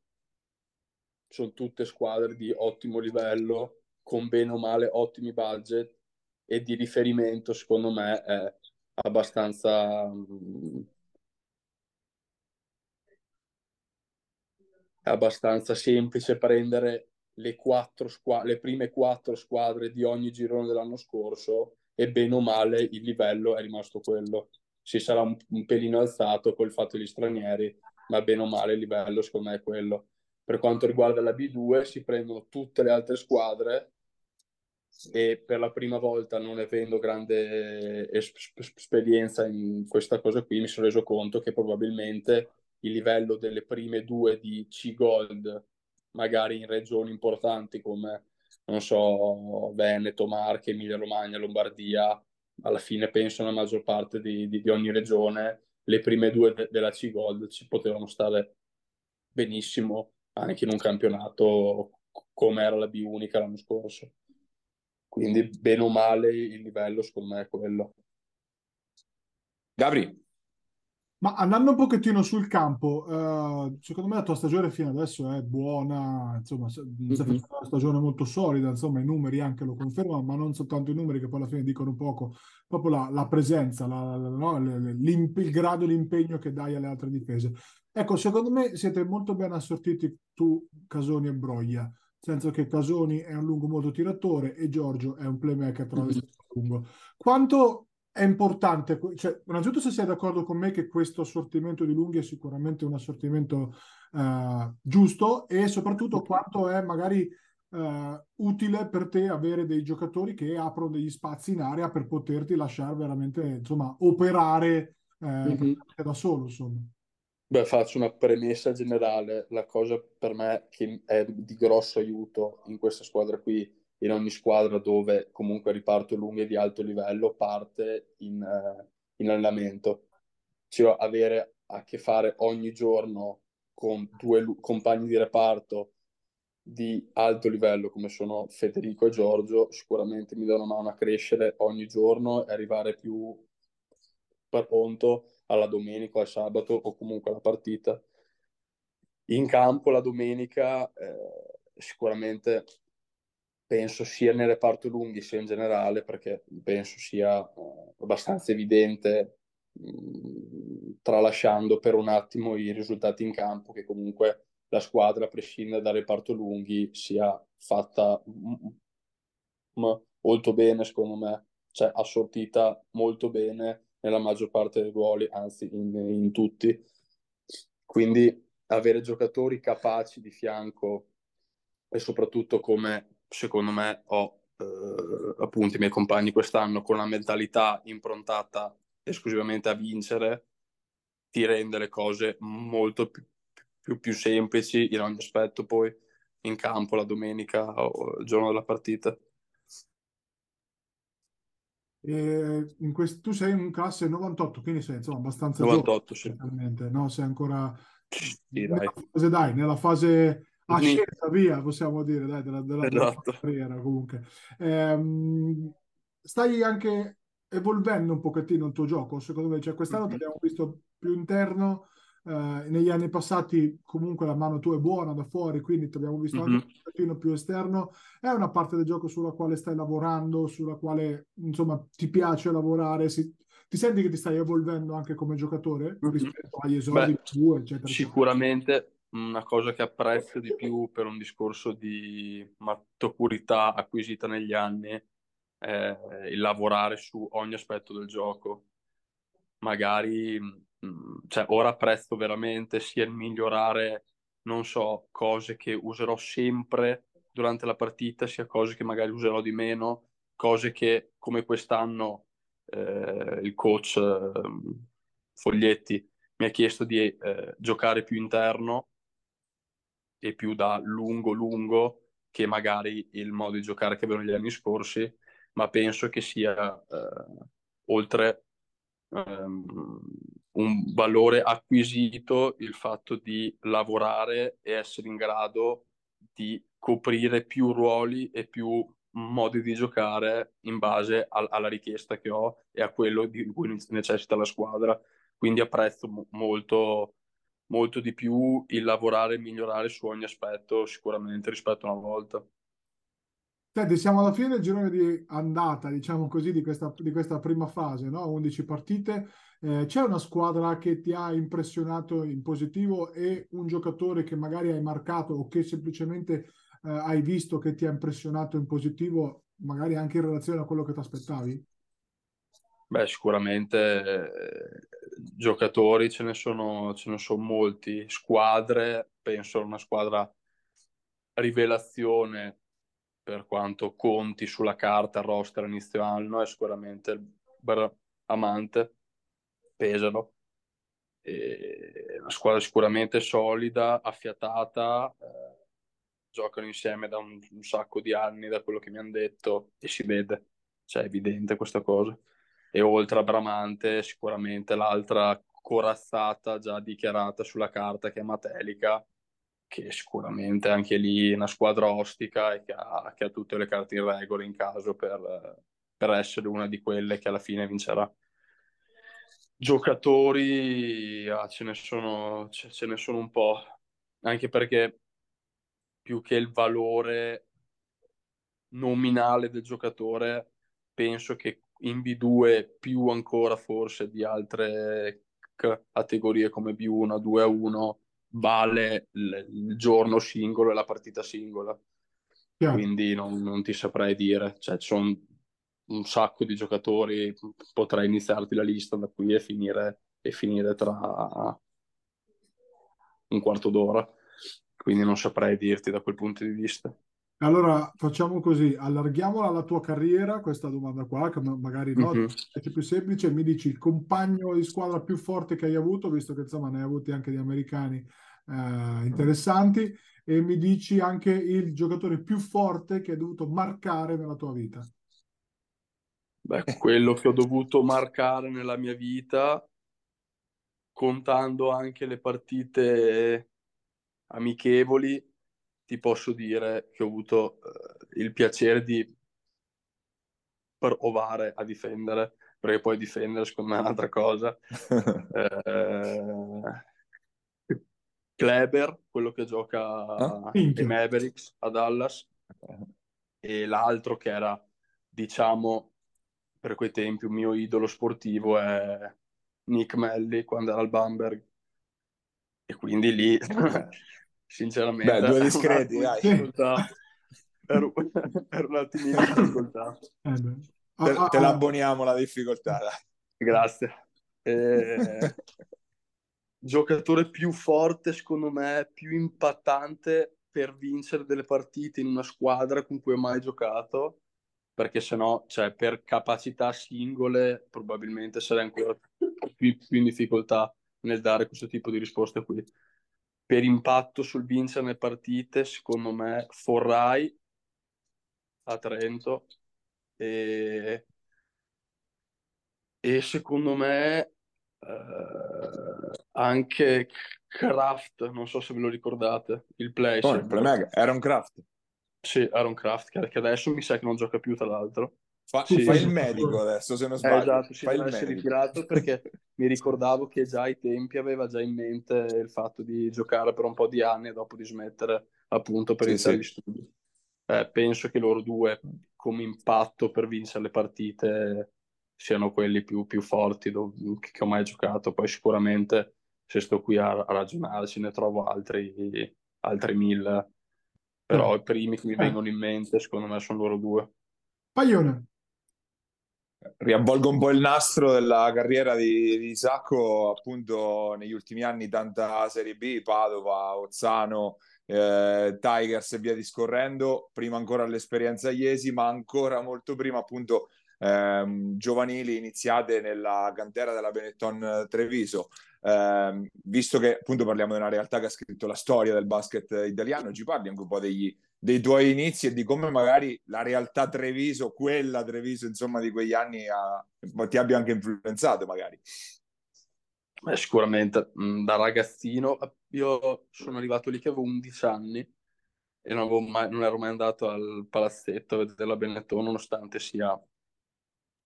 sono tutte squadre di ottimo livello, con bene o male ottimi budget, e di riferimento secondo me è abbastanza semplice prendere le prime 4 squadre di ogni girone dell'anno scorso, e bene o male il livello è rimasto quello. Ci sarà un pelino alzato col fatto degli stranieri, ma bene o male il livello secondo me è quello. Per quanto riguarda la B2 si prendono tutte le altre squadre, e per la prima volta, non avendo grande esperienza in questa cosa qui, mi sono reso conto che probabilmente il livello delle prime 2 di C Gold, magari in regioni importanti come, non so, Veneto, Marche, Emilia Romagna, Lombardia, alla fine penso nella maggior parte di ogni regione, le prime 2 della C Gold ci potevano stare benissimo anche in un campionato come era la B unica l'anno scorso. Quindi bene o male il livello secondo me è quello. Gabri? Ma andando un pochettino sul campo, secondo me la tua stagione fino adesso è buona, insomma, stai facendo una stagione molto solida, insomma i numeri anche lo confermano, ma non soltanto i numeri che poi alla fine dicono poco, proprio la presenza, no? Il grado, l'impegno che dai alle altre difese. Ecco, secondo me siete molto ben assortiti tu, Casoni e Broglia, nel senso che Casoni è un lungo molto tiratore e Giorgio è un playmaker però lungo. Quanto è importante, cioè, innanzitutto se sei d'accordo con me che questo assortimento di lunghi è sicuramente un assortimento giusto, e soprattutto quanto è magari utile per te avere dei giocatori che aprono degli spazi in area per poterti lasciare veramente, insomma, operare da solo, insomma. Beh, faccio una premessa generale. La cosa per me che è di grosso aiuto in questa squadra qui, in ogni squadra dove comunque riparto lunghe di alto livello, parte in allenamento. Cioè, avere a che fare ogni giorno con 2 compagni di reparto di alto livello come sono Federico e Giorgio sicuramente mi dà una mano a crescere ogni giorno e arrivare più pronto alla domenica, al sabato o comunque alla partita. In campo la domenica sicuramente penso sia nel reparto lunghi sia in generale, perché penso sia abbastanza evidente, tralasciando per un attimo i risultati in campo, che comunque la squadra, a prescindere dal reparto lunghi, sia fatta molto bene secondo me, cioè assortita molto bene nella maggior parte dei ruoli, anzi in tutti. Quindi avere giocatori capaci di fianco, e soprattutto come secondo me ho appunto i miei compagni quest'anno, con una mentalità improntata esclusivamente a vincere, ti rende le cose molto più semplici in ogni aspetto, poi in campo la domenica o il giorno della partita. Tu sei in classe 98, quindi sei, insomma, abbastanza 98, sì. No? Sei ancora sì, nella fase ascesa, via, possiamo dire, della esatto. Carriera comunque. Stai anche evolvendo un pochettino il tuo gioco, secondo me, cioè quest'anno ti abbiamo visto più interno, negli anni passati comunque la mano tua è buona da fuori, quindi ti abbiamo visto anche un pochettino più esterno. È una parte del gioco sulla quale stai lavorando, sulla quale insomma ti piace lavorare, ti senti che ti stai evolvendo anche come giocatore rispetto agli esordi tuoi, eccetera? Sicuramente una cosa che apprezzo di più, per un discorso di maturità acquisita negli anni, è il lavorare su ogni aspetto del gioco. Magari, cioè, ora apprezzo veramente sia il migliorare, non so, cose che userò sempre durante la partita, sia cose che magari userò di meno, cose che, come quest'anno, il coach Foglietti mi ha chiesto di giocare più interno e più da lungo che magari il modo di giocare che avevano gli anni scorsi, ma penso che sia oltre un valore acquisito il fatto di lavorare e essere in grado di coprire più ruoli e più modi di giocare in base alla richiesta che ho e a quello di cui necessita la squadra. Quindi apprezzo molto di più il lavorare e migliorare su ogni aspetto sicuramente rispetto a una volta. Senti, siamo alla fine del girone di andata, diciamo così, di questa prima fase, no? 11 partite. C'è una squadra che ti ha impressionato in positivo e un giocatore che magari hai marcato o che semplicemente hai visto che ti ha impressionato in positivo, magari anche in relazione a quello che ti aspettavi? Beh, sicuramente giocatori ce ne sono molti, squadre, penso a una squadra rivelazione per quanto conti sulla carta, roster inizio anno, è sicuramente il Bramante Pesaro, una squadra sicuramente solida, affiatata, giocano insieme da un sacco di anni, da quello che mi hanno detto, e si vede, cioè è evidente questa cosa. E oltre a Bramante sicuramente l'altra corazzata già dichiarata sulla carta che è Matelica, che sicuramente anche lì è una squadra ostica e che ha tutte le carte in regola in caso per essere una di quelle che alla fine vincerà. Giocatori ce ne sono un po', anche perché più che il valore nominale del giocatore penso che in B2 più ancora forse di altre categorie come B1, 2-1 vale il giorno singolo e la partita singola. Chiaro. Quindi non ti saprei dire, cioè ci sono un sacco di giocatori, potrei iniziarti la lista da qui e finire tra un quarto d'ora, quindi non saprei dirti da quel punto di vista. Allora facciamo così, allarghiamola alla tua carriera, questa domanda qua, che magari no, è più semplice, mi dici il compagno di squadra più forte che hai avuto, visto che insomma ne hai avuti anche di americani interessanti, e mi dici anche il giocatore più forte che hai dovuto marcare nella tua vita. Beh, quello che ho dovuto marcare nella mia vita, contando anche le partite amichevoli, ti posso dire che ho avuto il piacere di provare a difendere, perché poi difendere secondo me è un'altra cosa. Clacher, quello che gioca ai Mavericks a Dallas, e l'altro che era, diciamo, per quei tempi un mio idolo sportivo è Nick Melli quando era al Bamberg, e quindi lì sinceramente, beh, due discreti, dai. Ero un attimino in difficoltà. Te l'abboniamo la difficoltà, dai. Grazie. Giocatore più forte, secondo me, più impattante per vincere delle partite in una squadra con cui ho mai giocato, perché sennò, cioè, per capacità singole probabilmente sarei ancora più in difficoltà nel dare questo tipo di risposte qui. Per impatto sul vincere le partite, secondo me, Forrai a Trento, e secondo me anche Kraft, non so se ve lo ricordate, il play. Oh, Aaron Kraft. Sì, Aaron Kraft, che adesso mi sa che non gioca più, tra l'altro. Fai il medico adesso, se non sbaglio. Esatto, si è ritirato perché mi ricordavo che già ai tempi aveva già in mente il fatto di giocare per un po' di anni e dopo di smettere, appunto, per iniziare gli studi. Penso che loro due, come impatto per vincere le partite, siano quelli più forti che ho mai giocato. Poi sicuramente, se sto qui a ragionarci, ne trovo altri 1000, però i primi che mi vengono in mente, secondo me, sono loro due. Paglione. Riavvolgo un po' il nastro della carriera di Isacco, appunto negli ultimi anni tanta Serie B, Padova, Ozzano, Tigers e via discorrendo, prima ancora l'esperienza Jesi, ma ancora molto prima appunto giovanili iniziate nella cantera della Benetton Treviso. Visto che appunto parliamo di una realtà che ha scritto la storia del basket italiano, ci parli anche un po' degli dei tuoi inizi e di come magari la realtà Treviso, quella Treviso insomma di quegli anni ti abbia anche influenzato magari. Sicuramente, da ragazzino io sono arrivato lì che avevo 11 anni e non ero mai andato al palazzetto a vedere la Benetton, nonostante sia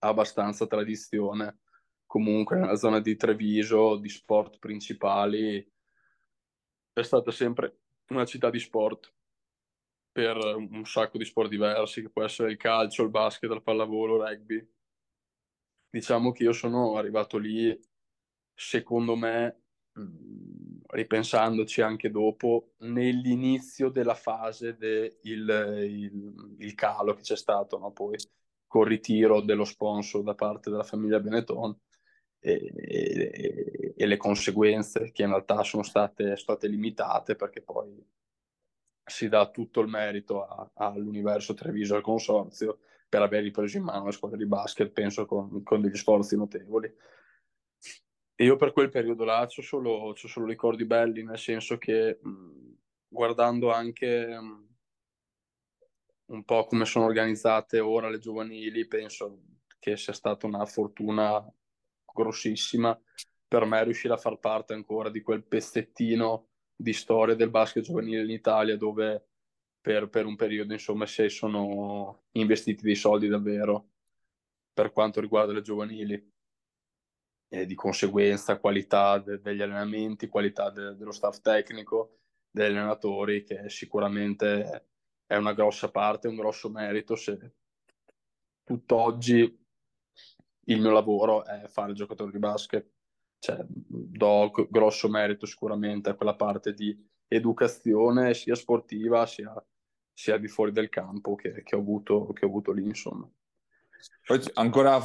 abbastanza tradizione comunque nella zona di Treviso di sport principali. È stata sempre una città di sport per un sacco di sport diversi, che può essere il calcio, il basket, il pallavolo, il rugby. Diciamo che io sono arrivato lì, secondo me, ripensandoci anche dopo, nell'inizio della fase del calo che c'è stato, no? Poi col ritiro dello sponsor da parte della famiglia Benetton e le conseguenze che in realtà sono state limitate, perché poi si dà tutto il merito all'Universo Treviso, al consorzio, per aver ripreso in mano la squadra di basket, penso con degli sforzi notevoli. E io per quel periodo là c'ho solo ricordi belli, nel senso che guardando anche un po' come sono organizzate ora le giovanili, penso che sia stata una fortuna grossissima per me riuscire a far parte ancora di quel pezzettino di storia del basket giovanile in Italia, dove per un periodo insomma si sono investiti dei soldi davvero per quanto riguarda le giovanili. E di conseguenza qualità degli allenamenti, qualità dello staff tecnico, degli allenatori, che sicuramente è una grossa parte, un grosso merito. Se tutt'oggi il mio lavoro è fare il giocatore di basket, cioè, do grosso merito sicuramente a quella parte di educazione sia sportiva sia di fuori del campo che ho avuto lì, insomma. Poi ancora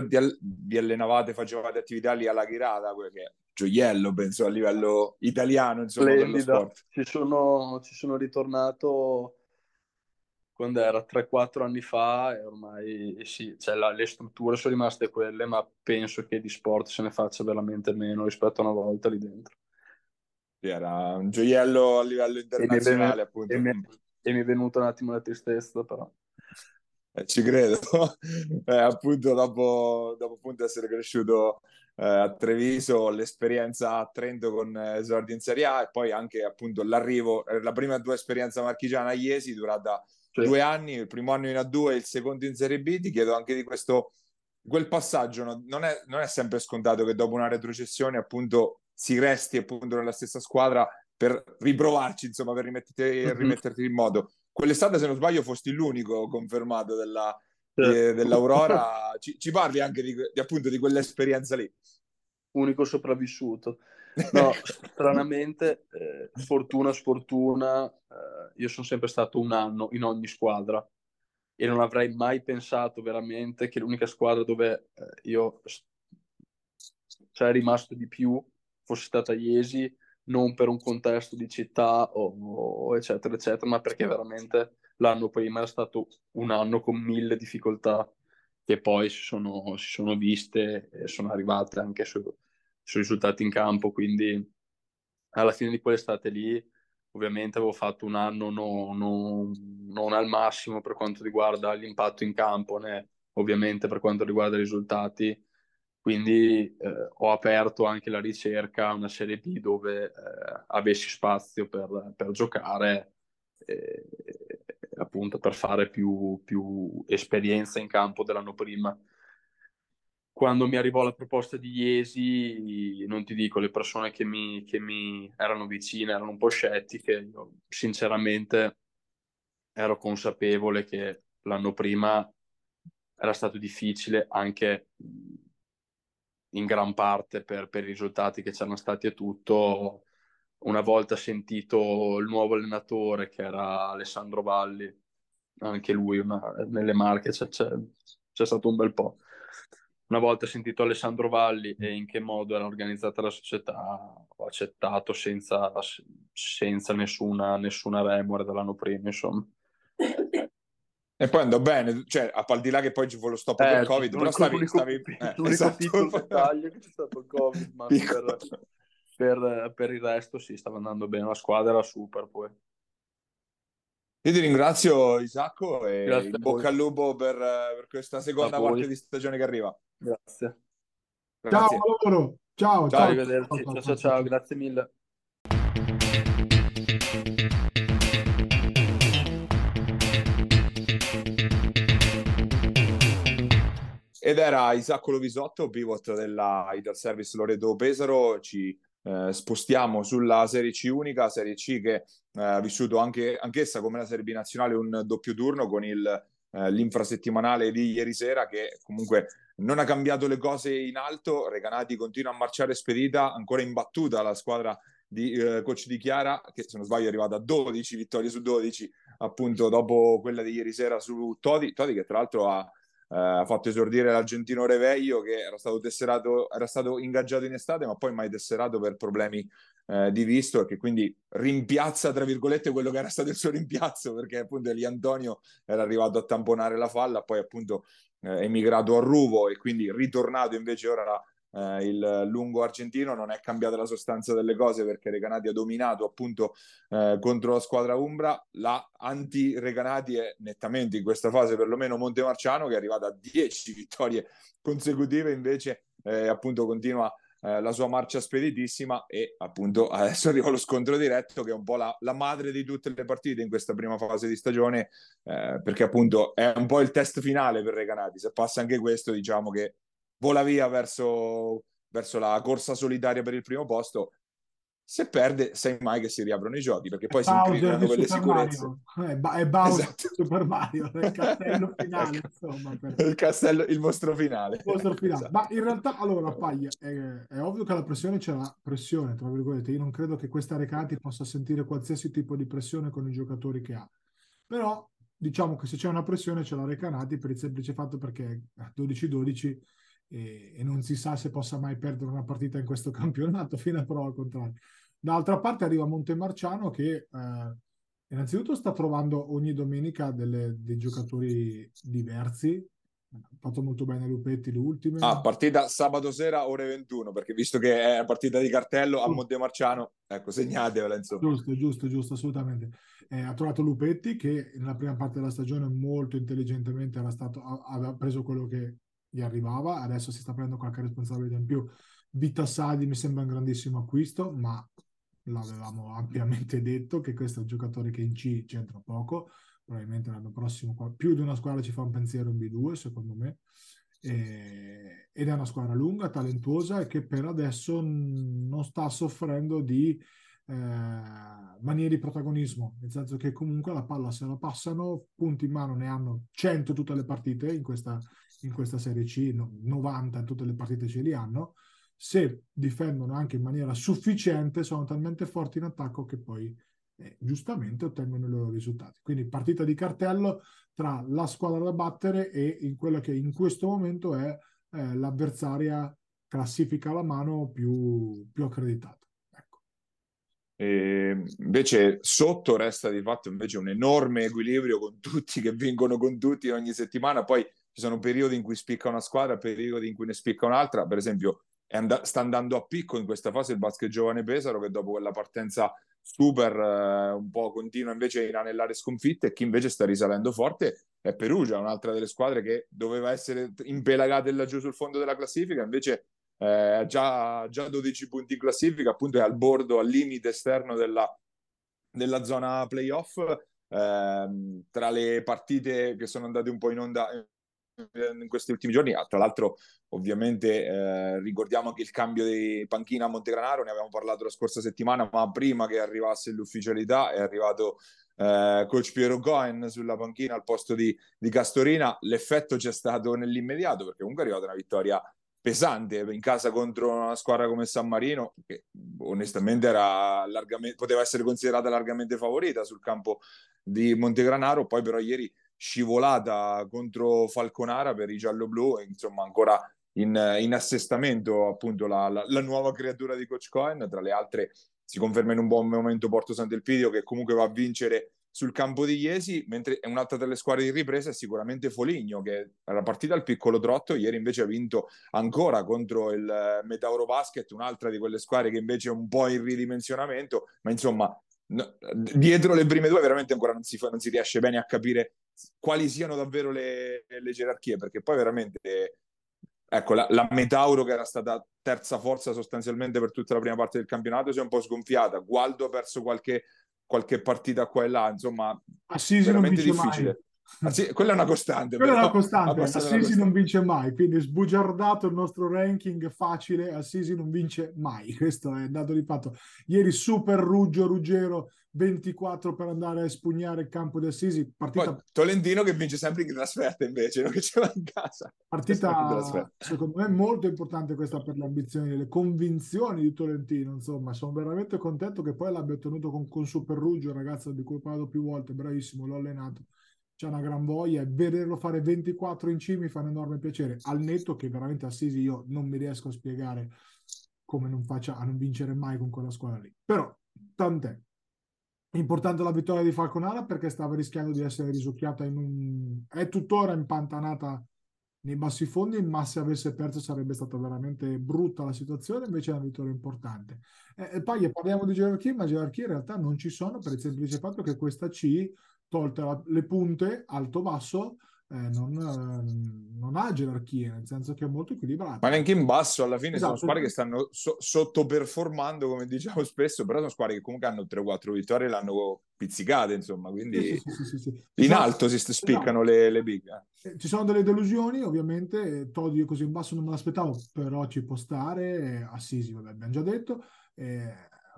vi allenavate, facevate attività lì alla Chirata, che gioiello penso a livello italiano, insomma, per lo sport. Ci sono ritornato quando era 3-4 anni fa e ormai sì, cioè le strutture sono rimaste quelle, ma penso che di sport se ne faccia veramente meno rispetto a una volta lì dentro. Era un gioiello a livello internazionale, appunto. E mi è venuta un attimo la tristezza, però. Ci credo, appunto dopo appunto essere cresciuto a Treviso, l'esperienza a Trento con esordi in Serie A e poi anche appunto l'arrivo, la prima tua esperienza marchigiana a Jesi durata 2 anni, il primo anno in A2 e il secondo in Serie B. Ti chiedo anche di quel passaggio, no? Non è sempre scontato che dopo una retrocessione appunto si resti appunto nella stessa squadra per riprovarci, insomma, per rimetterti in moto. Quell'estate, se non sbaglio, fosti l'unico confermato dell'Aurora. Ci parli anche appunto di quell'esperienza lì? Unico sopravvissuto. No, stranamente, sfortuna, io sono sempre stato un anno in ogni squadra e non avrei mai pensato veramente che l'unica squadra dove io sarei rimasto di più fosse stata Jesi, non per un contesto di città o eccetera eccetera, ma perché veramente l'anno prima era stato un anno con 1000 difficoltà che poi si sono viste e sono arrivate anche sui risultati in campo. Quindi alla fine di quell'estate lì ovviamente avevo fatto un anno non al massimo per quanto riguarda l'impatto in campo, né ovviamente per quanto riguarda i risultati. Quindi ho aperto anche la ricerca a una Serie B dove avessi spazio per giocare, appunto per fare più esperienza in campo dell'anno prima. Quando mi arrivò la proposta di Jesi, non ti dico, le persone che mi erano vicine erano un po' scettiche. Io sinceramente ero consapevole che l'anno prima era stato difficile anche in gran parte per i risultati che c'erano stati e tutto. Una volta sentito il nuovo allenatore, che era Alessandro Valli, anche lui nelle Marche c'è stato un bel po'. Una volta sentito Alessandro Valli e in che modo era organizzata la società, ho accettato senza nessuna remora dall'anno prima, insomma. E poi andò bene, cioè al di là che poi ci fu lo stop del Covid, però l'unico esatto. Piccolo dettaglio che c'è stato il Covid, ma per il resto sì, stava andando bene, la squadra era super poi. Io ti ringrazio, Isacco, e in bocca al lupo per questa seconda parte di stagione che arriva. Grazie. Ciao, buon ciao, ciao, ciao, arrivederci. Ciao, ciao, ciao, grazie mille. Ed era Isacco Lovisotto, pivot della Italservice Loreto Pesaro. Ci spostiamo sulla Serie C unica, Serie C che ha vissuto anch'essa come la Serie B nazionale un doppio turno con l'infrasettimanale di ieri sera, che comunque non ha cambiato le cose in alto. Recanati continua a marciare spedita, ancora imbattuta la squadra di coach Di Chiara, che se non sbaglio è arrivata a 12 vittorie su 12, appunto dopo quella di ieri sera su Todi, che tra l'altro ha fatto esordire l'argentino Reveglio, che era stato ingaggiato in estate ma poi mai tesserato per problemi di visto, e che quindi rimpiazza tra virgolette quello che era stato il suo rimpiazzo, perché appunto Eli Antonio era arrivato a tamponare la falla, poi appunto è emigrato a Ruvo e quindi ritornato invece ora il lungo argentino. Non è cambiata la sostanza delle cose, perché Recanati ha dominato appunto contro la squadra umbra. La anti-Recanati è nettamente in questa fase perlomeno Montemarciano, che è arrivata a 10 vittorie consecutive, invece appunto continua la sua marcia speditissima, e appunto adesso arriva lo scontro diretto, che è un po' la madre di tutte le partite in questa prima fase di stagione, perché appunto è un po' il test finale per Recanati. Se passa anche questo, diciamo che vola via verso la corsa solitaria per il primo posto. Se perde, sai mai che si riaprono i giochi, perché poi si incriminano quelle sicurezze. È Bowser, esatto. Super Mario, il castello finale, insomma. Il mostro finale. Il mostro finale. Esatto. Ma in realtà, allora, Paia, è ovvio che la pressione c'è, la pressione, tra virgolette. Io non credo che questa Recanati possa sentire qualsiasi tipo di pressione con i giocatori che ha. Però, diciamo che se c'è una pressione ce la Recanati, per il semplice fatto perché 12-12... E non si sa se possa mai perdere una partita in questo campionato, fino a prova al contrario. D'altra parte arriva Montemarciano, che innanzitutto sta trovando ogni domenica dei giocatori diversi. Ha fatto molto bene Lupetti le ultime. Partita sabato sera ore 21, perché visto che è una partita di cartello a Montemarciano, ecco, segnatevela, insomma. Giusto, assolutamente. Ha trovato Lupetti, che nella prima parte della stagione molto intelligentemente aveva preso quello che gli arrivava. Adesso si sta prendendo qualche responsabilità in più. Vitassadi mi sembra un grandissimo acquisto, ma l'avevamo ampiamente detto che questo è un giocatore che in C c'entra poco. Probabilmente l'anno prossimo più di una squadra ci fa un pensiero in B2, secondo me, ed è una squadra lunga, talentuosa, e che per adesso non sta soffrendo di maniere di protagonismo, nel senso che comunque la palla se la passano, punti in mano ne hanno 100 tutte le partite in questa Serie C, 90 tutte le partite ce li hanno. Se difendono anche in maniera sufficiente, sono talmente forti in attacco che poi giustamente ottengono i loro risultati. Quindi partita di cartello tra la squadra da battere e in quella che in questo momento è l'avversaria classifica alla mano più accreditata. Ecco. E invece sotto resta di fatto invece un enorme equilibrio, con tutti che vincono con tutti ogni settimana. Poi ci sono periodi in cui spicca una squadra, periodi in cui ne spicca un'altra. Per esempio sta andando a picco in questa fase il Basket Giovane Pesaro, che dopo quella partenza super un po' continua invece a inanellare sconfitte. E chi invece sta risalendo forte è Perugia, un'altra delle squadre che doveva essere impelagata laggiù sul fondo della classifica, invece ha già 12 punti in classifica, appunto è al bordo, al limite esterno della zona playoff. Tra le partite che sono andate un po' in onda in questi ultimi giorni, tra l'altro ovviamente ricordiamo anche il cambio di panchina a Montegranaro, ne avevamo parlato la scorsa settimana, ma prima che arrivasse l'ufficialità è arrivato coach Piero Cohen sulla panchina al posto di Castorina. L'effetto c'è stato nell'immediato, perché comunque è arrivata una vittoria pesante in casa contro una squadra come San Marino, che onestamente poteva essere considerata largamente favorita sul campo di Montegranaro. Poi però ieri scivolata contro Falconara per i gialloblu, insomma ancora in assestamento appunto la nuova creatura di coach Cohen. Tra le altre si conferma in un buon momento Porto Sant'Elpidio, che comunque va a vincere sul campo di Jesi, mentre un'altra delle squadre di ripresa è sicuramente Foligno, che era partita al piccolo trotto, ieri invece ha vinto ancora contro il Metauro Basket, un'altra di quelle squadre che invece è un po' in ridimensionamento. Ma insomma no, dietro le prime due veramente ancora non si riesce bene a capire quali siano davvero le gerarchie, perché poi veramente, ecco, la Metauro, che era stata terza forza sostanzialmente per tutta la prima parte del campionato, si è un po' sgonfiata. Gualdo ha perso qualche partita qua e là, insomma, Assisi veramente non difficile. Mai. Quella è una costante. Quella però, è una costante. Assisi non vince mai, quindi sbugiardato il nostro ranking facile, Assisi non vince mai, questo è il dato di fatto. Ieri super Ruggero 24 per andare a espugnare il campo di Assisi. Partita... Poi, Tolentino che vince sempre in trasferta invece, no? Che ce l'ha in casa. Partita secondo me molto importante questa per le ambizioni, le convinzioni di Tolentino, insomma. Sono veramente contento che poi l'abbia ottenuto con Super Ruggero, ragazzo di cui ho parlato più volte, bravissimo, l'ho allenato. C'è una gran voglia, e vederlo fare 24 in C mi fa un enorme piacere, al netto che veramente Assisi io non mi riesco a spiegare come non faccia a non vincere mai con quella squadra lì. Però, tant'è. Importante la vittoria di Falconara, perché stava rischiando di essere risucchiata è tuttora impantanata nei bassi fondi, ma se avesse perso sarebbe stata veramente brutta la situazione, invece è una vittoria importante. Poi parliamo di gerarchie, ma gerarchie in realtà non ci sono, per il semplice fatto che questa C... tolte le punte, alto-basso, non ha gerarchie, nel senso che è molto equilibrato. Ma neanche in basso, alla fine, esatto. Sono squadre che stanno sottoperformando, come diciamo spesso, però sono squadre che comunque hanno 3 o 4 vittorie e l'hanno pizzicata, insomma, quindi sì. In alto si spiccano, esatto. le big. Ci sono delle delusioni, ovviamente, Todi così in basso non me l'aspettavo, però ci può stare, Assisi, vabbè, abbiamo già detto,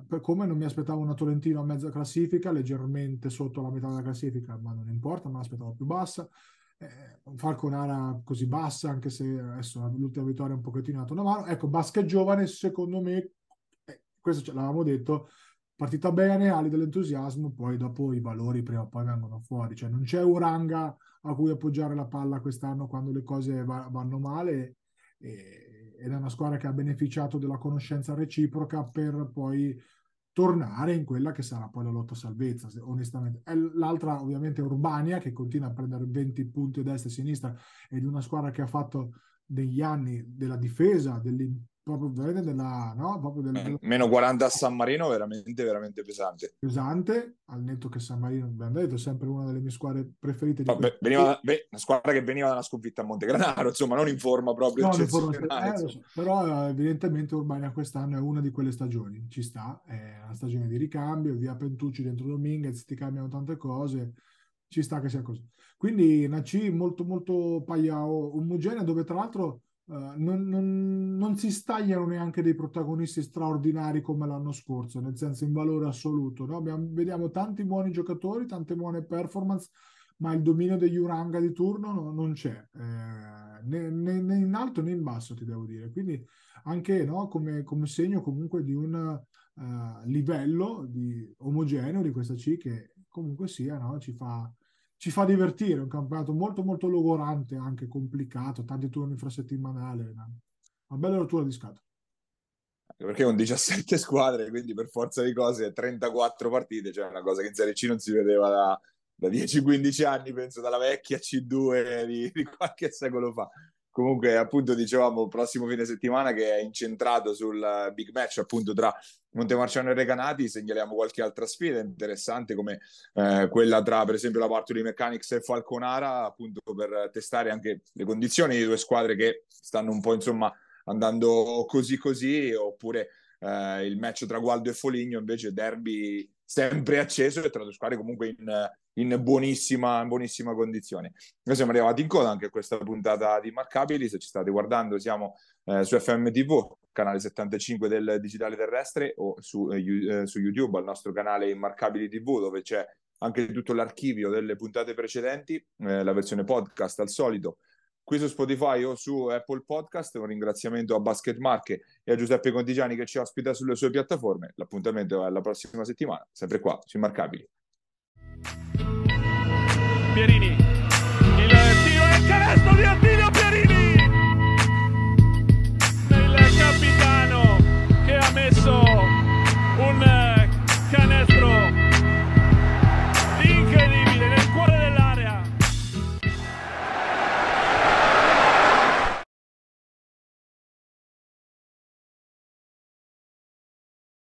per come non mi aspettavo una Tolentino a mezza classifica, leggermente sotto la metà della classifica, ma non importa, me l'aspettavo più bassa. Falconara così bassa, anche se adesso l'ultima vittoria è un pochettino dato una mano. Ecco, Basca Giovane, secondo me, questo ce l'avevamo detto, partita bene, ali dell'entusiasmo, poi dopo i valori prima o poi vengono fuori. Cioè non c'è Uranga a cui appoggiare la palla quest'anno quando le cose vanno male, ed è una squadra che ha beneficiato della conoscenza reciproca per poi tornare in quella che sarà poi la lotta salvezza, onestamente. L'altra ovviamente è Urbania, che continua a prendere 20 punti a destra e a sinistra, ed una squadra che ha fatto degli anni della difesa, proprio della meno 40 a San Marino, veramente pesante, al netto che San Marino, abbiamo detto, è sempre una delle mie squadre preferite. Una squadra che veniva da una sconfitta a Montegranaro, insomma, non in forma proprio, no, però evidentemente Urbania quest'anno è una di quelle stagioni, ci sta, è una stagione di ricambio, via Pentucci, dentro Dominguez, ti cambiano tante cose, ci sta che sia così. Quindi una C molto molto omogenea, dove tra l'altro non si stagliano neanche dei protagonisti straordinari come l'anno scorso, nel senso in valore assoluto, no? Vediamo tanti buoni giocatori, tante buone performance, ma il dominio degli Uranga di turno non c'è, né in alto né in basso, ti devo dire. Quindi anche, no, come segno comunque di un livello di omogeneo di questa C, che comunque sia, no? Ci fa divertire, un campionato molto molto logorante, anche complicato, tanti turni infrasettimanali, una bella rottura di scatole. Perché con 17 squadre, quindi per forza di cose 34 partite, cioè una cosa che in Serie C non si vedeva da 10-15 anni, penso dalla vecchia C2 di qualche secolo fa. Comunque, appunto, dicevamo, prossimo fine settimana che è incentrato sul big match, appunto, tra Montemarciano e Recanati. Segnaliamo qualche altra sfida interessante, come quella tra, per esempio, la Partoli Mechanics e Falconara, appunto per testare anche le condizioni di due squadre che stanno un po', insomma, andando così, oppure il match tra Gualdo e Foligno, invece derby sempre acceso, e tra due squadre comunque in buonissima condizione. Noi siamo arrivati in coda anche a questa puntata di Immarcabili. Se ci state guardando, siamo su FMTV, canale 75 del Digitale Terrestre, o su YouTube, al nostro canale Immarcabili TV, dove c'è anche tutto l'archivio delle puntate precedenti, la versione podcast al solito, qui su Spotify o su Apple Podcast. Un ringraziamento a Basket Marche e a Giuseppe Contigiani che ci ospita sulle sue piattaforme. L'appuntamento è la prossima settimana, sempre qua su Immarcabili. Pierini, il tiro e il canestro di Attila!